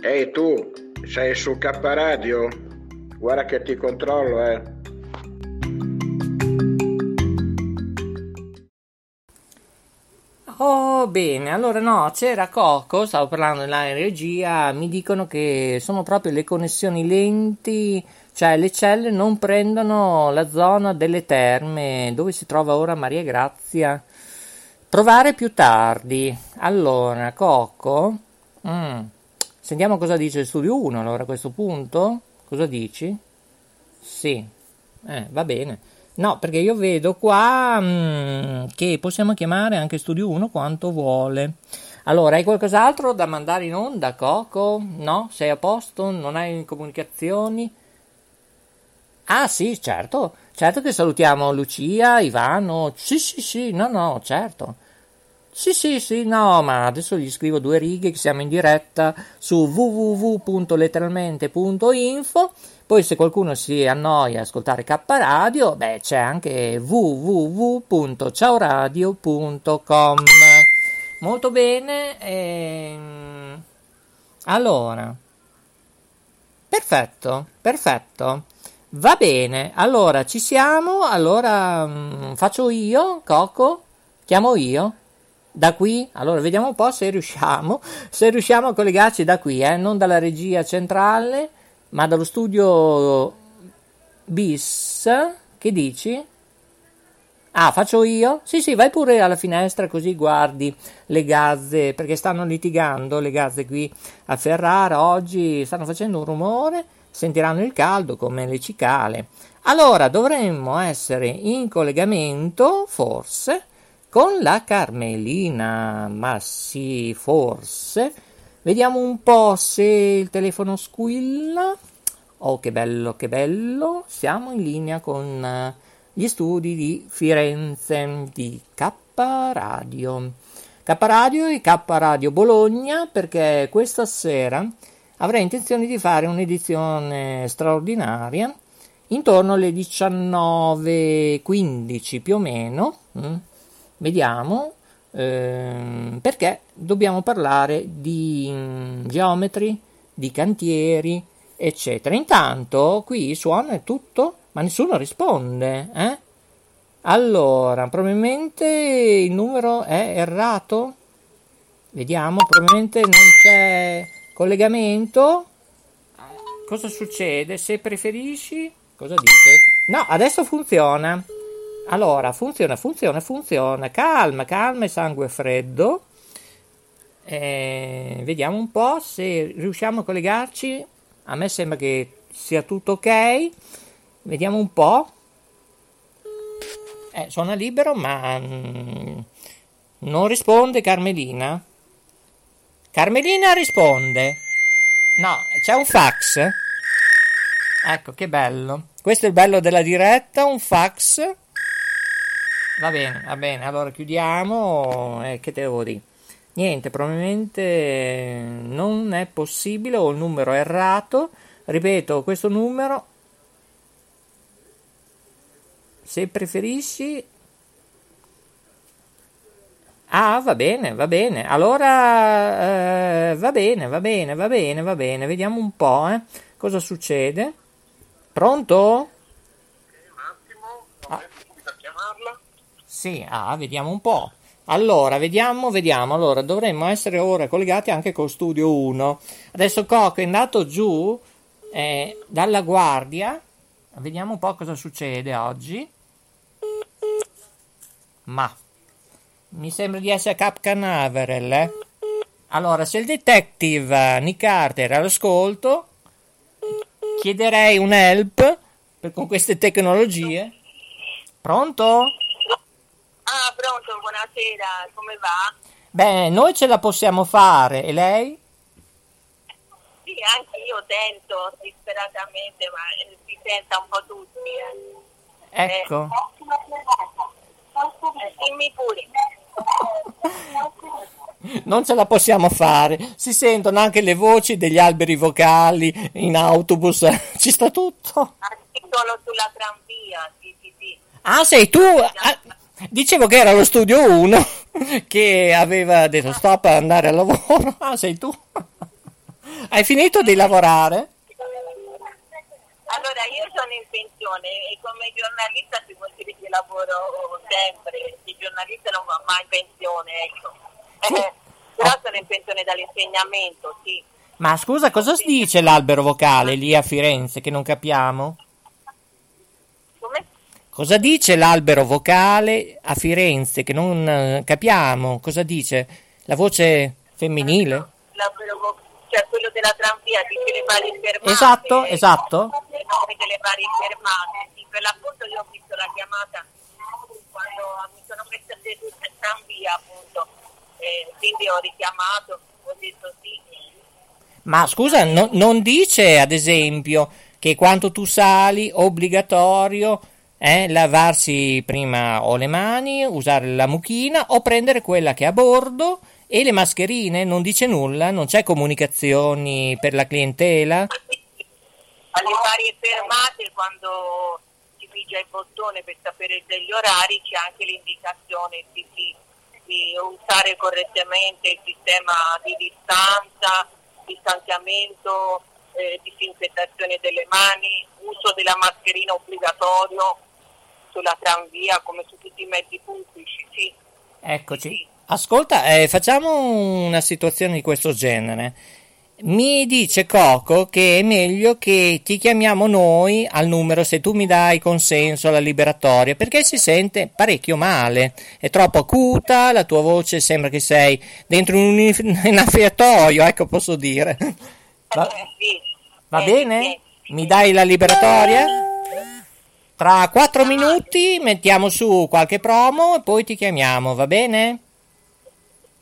Ehi tu, sei su K Radio? Guarda che ti controllo, Oh, bene, allora no, c'era Coco, stavo parlando là in regia, mi dicono che sono proprio le connessioni lenti, cioè le celle non prendono la zona delle terme, dove si trova ora Maria Grazia. Provare più tardi. Allora, Coco... Sentiamo cosa dice il Studio 1, allora, a questo punto. Cosa dici? Sì, va bene. No, perché io vedo qua che possiamo chiamare anche Studio 1 quanto vuole. Allora, hai qualcos'altro da mandare in onda, Coco? No? Sei a posto? Non hai comunicazioni? Ah, sì, certo. Certo che salutiamo Lucia, Ivano. Sì, no, certo. Sì, no, ma adesso gli scrivo due righe che siamo in diretta su www.letteralmente.info, poi se qualcuno si annoia a ascoltare K Radio, c'è anche www.ciaoradio.com. Molto bene, allora, perfetto. Va bene, allora ci siamo, allora faccio io, Coco, chiamo io. Da qui? Allora vediamo un po' se riusciamo a collegarci da qui, non dalla regia centrale, ma dallo studio bis, che dici? Ah, faccio io? Sì, vai pure alla finestra così guardi le gazze, perché stanno litigando le gazze qui a Ferrara oggi, stanno facendo un rumore, sentiranno il caldo come le cicale. Allora, dovremmo essere in collegamento, forse, con la Carmelina, ma sì, forse. Vediamo un po' se il telefono squilla. Oh, che bello, che bello. Siamo in linea con gli studi di Firenze, di K Radio e K Radio Bologna, perché questa sera avrei intenzione di fare un'edizione straordinaria intorno alle 19:15 più o meno, vediamo, perché dobbiamo parlare di geometri, di cantieri, eccetera. Intanto qui suona tutto, ma nessuno risponde, eh? Allora, probabilmente il numero è errato. Vediamo, probabilmente non c'è collegamento. Cosa succede? Se preferisci, cosa dice? No, adesso funziona. Allora, funziona. Calma e sangue freddo. Vediamo un po' se riusciamo a collegarci. A me sembra che sia tutto ok. Vediamo un po'. Suona libero, ma non risponde Carmelina. Carmelina risponde. No, c'è un fax. Ecco, che bello. Questo è il bello della diretta, un fax. Va bene. Allora chiudiamo. Che te devo dire? Niente, probabilmente non è possibile o il numero è errato. Ripeto, questo numero... Se preferisci... Ah, va bene. Allora, va bene. Vediamo un po', cosa succede. Pronto? Un attimo, subito a chiamarla. Sì, vediamo un po'. Allora, vediamo. Allora, dovremmo essere ora collegati anche con Studio 1. Adesso Coco è andato giù dalla guardia. Vediamo un po' cosa succede oggi. Ma mi sembra di essere a Cap Canaveral, Allora, se il detective Nick Carter è all'ascolto, chiederei un help con queste tecnologie. Pronto? Ah, pronto, buonasera, come va? Beh, noi ce la possiamo fare, e lei? Sì, anche io tento disperatamente, ma si senta un po' tutti, Ecco. Non ce la possiamo fare, si sentono anche le voci degli alberi vocali in autobus, ci sta tutto. Anche solo sulla tranvia, sì. Ah, sei tu? Dicevo che era lo Studio 1 che aveva detto stop ad andare al lavoro. Ah, sei tu? Hai finito di lavorare? Allora, io sono in pensione e come giornalista si può dire che lavoro sempre, il giornalista non va mai in pensione, ecco. Però sono in pensione dall'insegnamento, sì. Ma scusa, cosa si dice l'albero vocale lì a Firenze che non capiamo? Come? Cosa dice l'albero vocale a Firenze che non capiamo? Cosa dice? La voce femminile? L'albero vocale, cioè quello della tranvia, dice le varie fermate. Esatto. Delle varie fermate, sì, per l'appunto io ho visto la chiamata quando mi sono messa seduta in tranvia, appunto, quindi ho richiamato, ho detto sì. Ma scusa, non dice ad esempio che quando tu sali obbligatorio lavarsi prima o le mani, usare la mucchina o prendere quella che è a bordo e le mascherine? Non dice nulla? Non c'è comunicazioni per la clientela? Alle varie fermate, quando si pigia il bottone per sapere degli orari, c'è anche l'indicazione di usare correttamente il sistema di distanza, distanziamento, disinfettazione delle mani, uso della mascherina obbligatorio sulla tranvia come su tutti i mezzi pubblici. Sì. Eccoci. Sì. Ascolta, facciamo una situazione di questo genere. Mi dice Coco che è meglio che ti chiamiamo noi al numero se tu mi dai consenso alla liberatoria, perché si sente parecchio male, è troppo acuta, la tua voce sembra che sei dentro un affiatoio, ecco, posso dire. Va bene? Mi dai la liberatoria? Tra 4 minuti mettiamo su qualche promo e poi ti chiamiamo, va bene?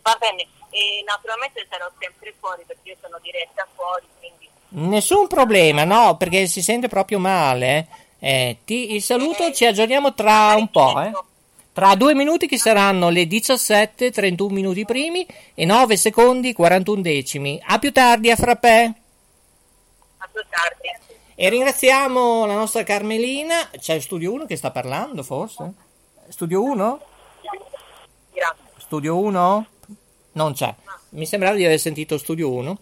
Va bene. E naturalmente sarò sempre fuori perché io sono diretta fuori, quindi nessun problema, no, perché si sente proprio male. Ti saluto, ci aggiorniamo tra un po', tra 2 minuti che saranno le 17, 31 minuti primi e 9 secondi 41 decimi. A più tardi, a frappè. A più tardi. E ringraziamo la nostra Carmelina. C'è Studio 1 che sta parlando, forse? Studio 1? Grazie. Studio 1? Non c'è, mi sembrava di aver sentito Studio 1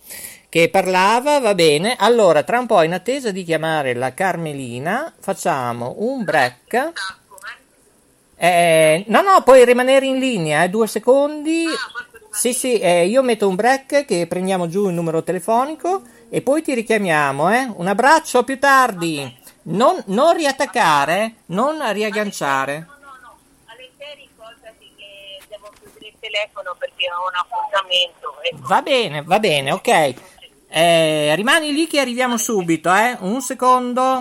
che parlava, va bene. Allora, tra un po', in attesa di chiamare la Carmelina, facciamo un break. No, puoi rimanere in linea, 2 secondi. Sì, io metto un break che prendiamo giù il numero telefonico e poi ti richiamiamo, Un abbraccio, più tardi. Non riattaccare, non riagganciare. Telefono perché ho un appuntamento. Va bene, ok. Rimani lì che arriviamo subito, Un secondo.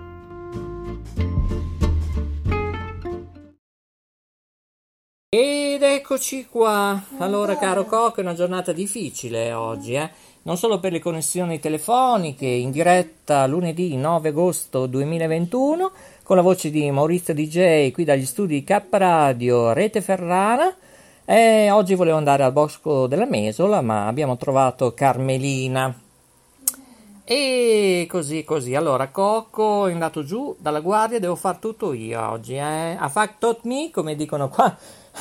Ed eccoci qua. Allora, caro Coco, è una giornata difficile oggi, Non solo per le connessioni telefoniche, in diretta lunedì 9 agosto 2021, con la voce di Maurizio DJ qui dagli studi K Radio Rete Ferrara. Oggi volevo andare al Bosco della Mesola, ma abbiamo trovato Carmelina. E così. Allora, Coco è andato giù dalla guardia, devo far tutto io oggi, Ha fatto tot me, come dicono qua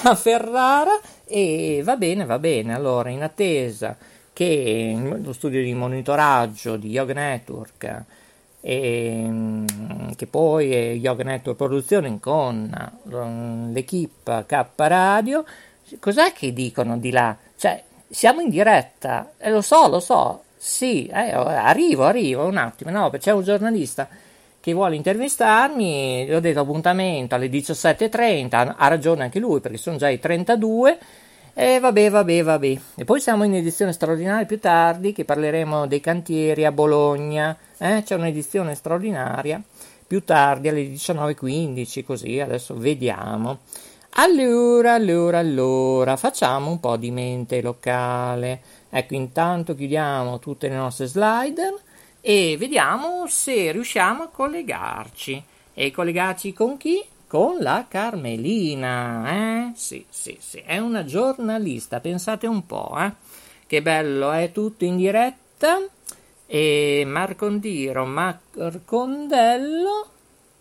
a Ferrara, e va bene. Allora, in attesa che lo studio di monitoraggio di Yoga Network, e che poi è Yoga Network Produzione con l'equipe K Radio, cos'è che dicono di là? Cioè, siamo in diretta, lo so, sì, arrivo un attimo, no, c'è un giornalista che vuole intervistarmi, gli ho detto appuntamento alle 17.30, ha ragione anche lui perché sono già i 32. Vabbè. E poi siamo in edizione straordinaria più tardi, che parleremo dei cantieri a Bologna. C'è un'edizione straordinaria più tardi alle 19.15, così adesso vediamo. Allora, facciamo un po' di mente locale. Ecco, intanto chiudiamo tutte le nostre slide e vediamo se riusciamo a collegarci. E collegarci con chi? Con la Carmelina, Sì, è una giornalista, pensate un po', Che bello, è tutto in diretta, e Marcondello,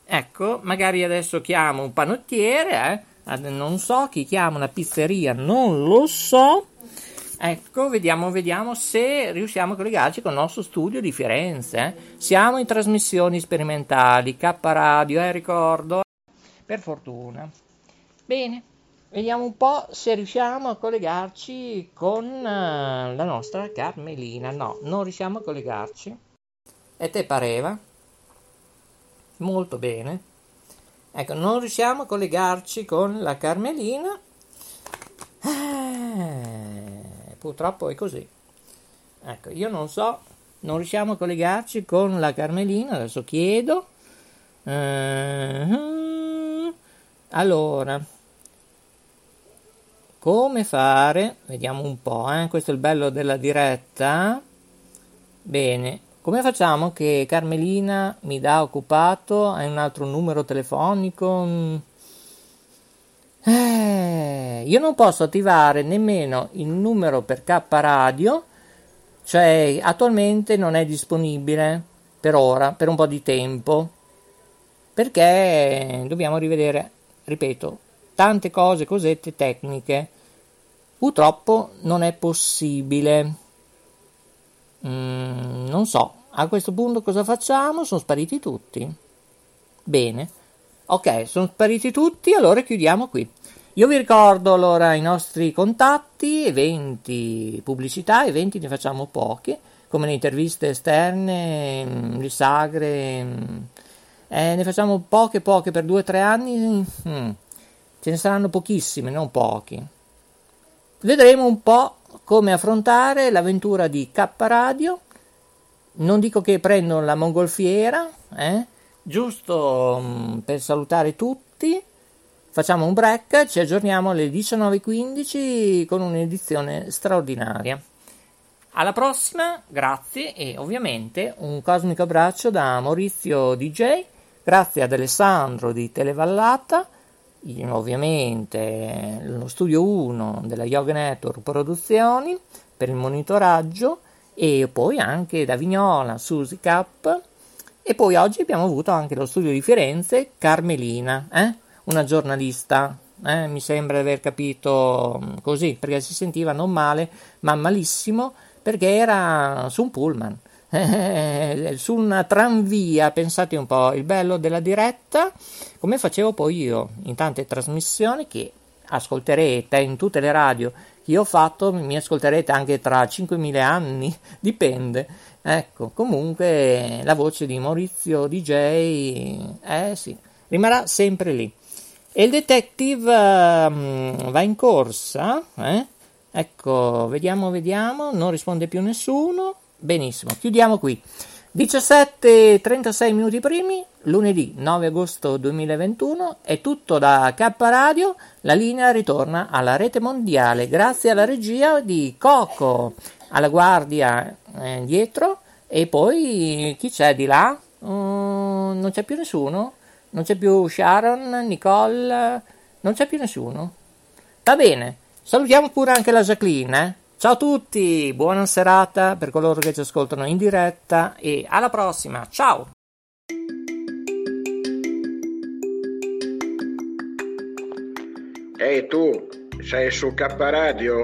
ecco, magari adesso chiamo un panottiere, Non so chi chiama una pizzeria, non lo so, ecco, vediamo se riusciamo a collegarci con il nostro studio di Firenze, Siamo in trasmissioni sperimentali, K Radio, ricordo. Per fortuna. Bene, vediamo un po' se riusciamo a collegarci con la nostra Carmelina. No, non riusciamo a collegarci. E te pareva? Molto bene. Ecco, non riusciamo a collegarci con la Carmelina. purtroppo è così. Ecco, io non so, non riusciamo a collegarci con la Carmelina, adesso chiedo. Allora, come fare? Vediamo un po', questo è il bello della diretta. Bene, come facciamo che Carmelina mi dà occupato? Hai un altro numero telefonico? Io non posso attivare nemmeno il numero per K Radio, cioè attualmente non è disponibile per ora, per un po' di tempo, perché dobbiamo rivedere, ripeto, tante cose, cosette tecniche. Purtroppo non è possibile. Non so, a questo punto cosa facciamo? Sono spariti tutti. Bene. Ok, sono spariti tutti, allora chiudiamo qui. Io vi ricordo allora i nostri contatti, eventi, pubblicità, eventi ne facciamo pochi, come le interviste esterne, le sagre, ne facciamo poche per 2 o 3 anni, ce ne saranno pochissime, non pochi. Vedremo un po' come affrontare l'avventura di K Radio, non dico che prendo la mongolfiera, giusto per salutare tutti, facciamo un break, ci aggiorniamo alle 19:15 con un'edizione straordinaria. Alla prossima, grazie e ovviamente un cosmico abbraccio da Maurizio DJ, grazie ad Alessandro di Televallata, ovviamente lo studio 1 della Yoga Network Produzioni per il monitoraggio e poi anche da Vignola, Susi Cup. E poi oggi abbiamo avuto anche lo studio di Firenze, Carmelina, una giornalista, mi sembra di aver capito così, perché si sentiva non male, ma malissimo, perché era su un pullman, su una tranvia, pensate un po', il bello della diretta, come facevo poi io in tante trasmissioni che ascolterete in tutte le radio che io ho fatto, mi ascolterete anche tra 5.000 anni, dipende. Ecco, comunque la voce di Maurizio DJ sì, rimarrà sempre lì. E il detective va in corsa, Ecco, vediamo, non risponde più nessuno. Benissimo, chiudiamo qui. 17:36 minuti primi, lunedì 9 agosto 2021, è tutto da K Radio, la linea ritorna alla rete mondiale, grazie alla regia di Coco, alla guardia dietro, e poi chi c'è di là? Non c'è più nessuno, non c'è più Sharon, Nicole, non c'è più nessuno. Va bene, salutiamo pure anche la Jacqueline, Ciao a tutti, buona serata per coloro che ci ascoltano in diretta e alla prossima, ciao! Ehi tu, sei su K Radio?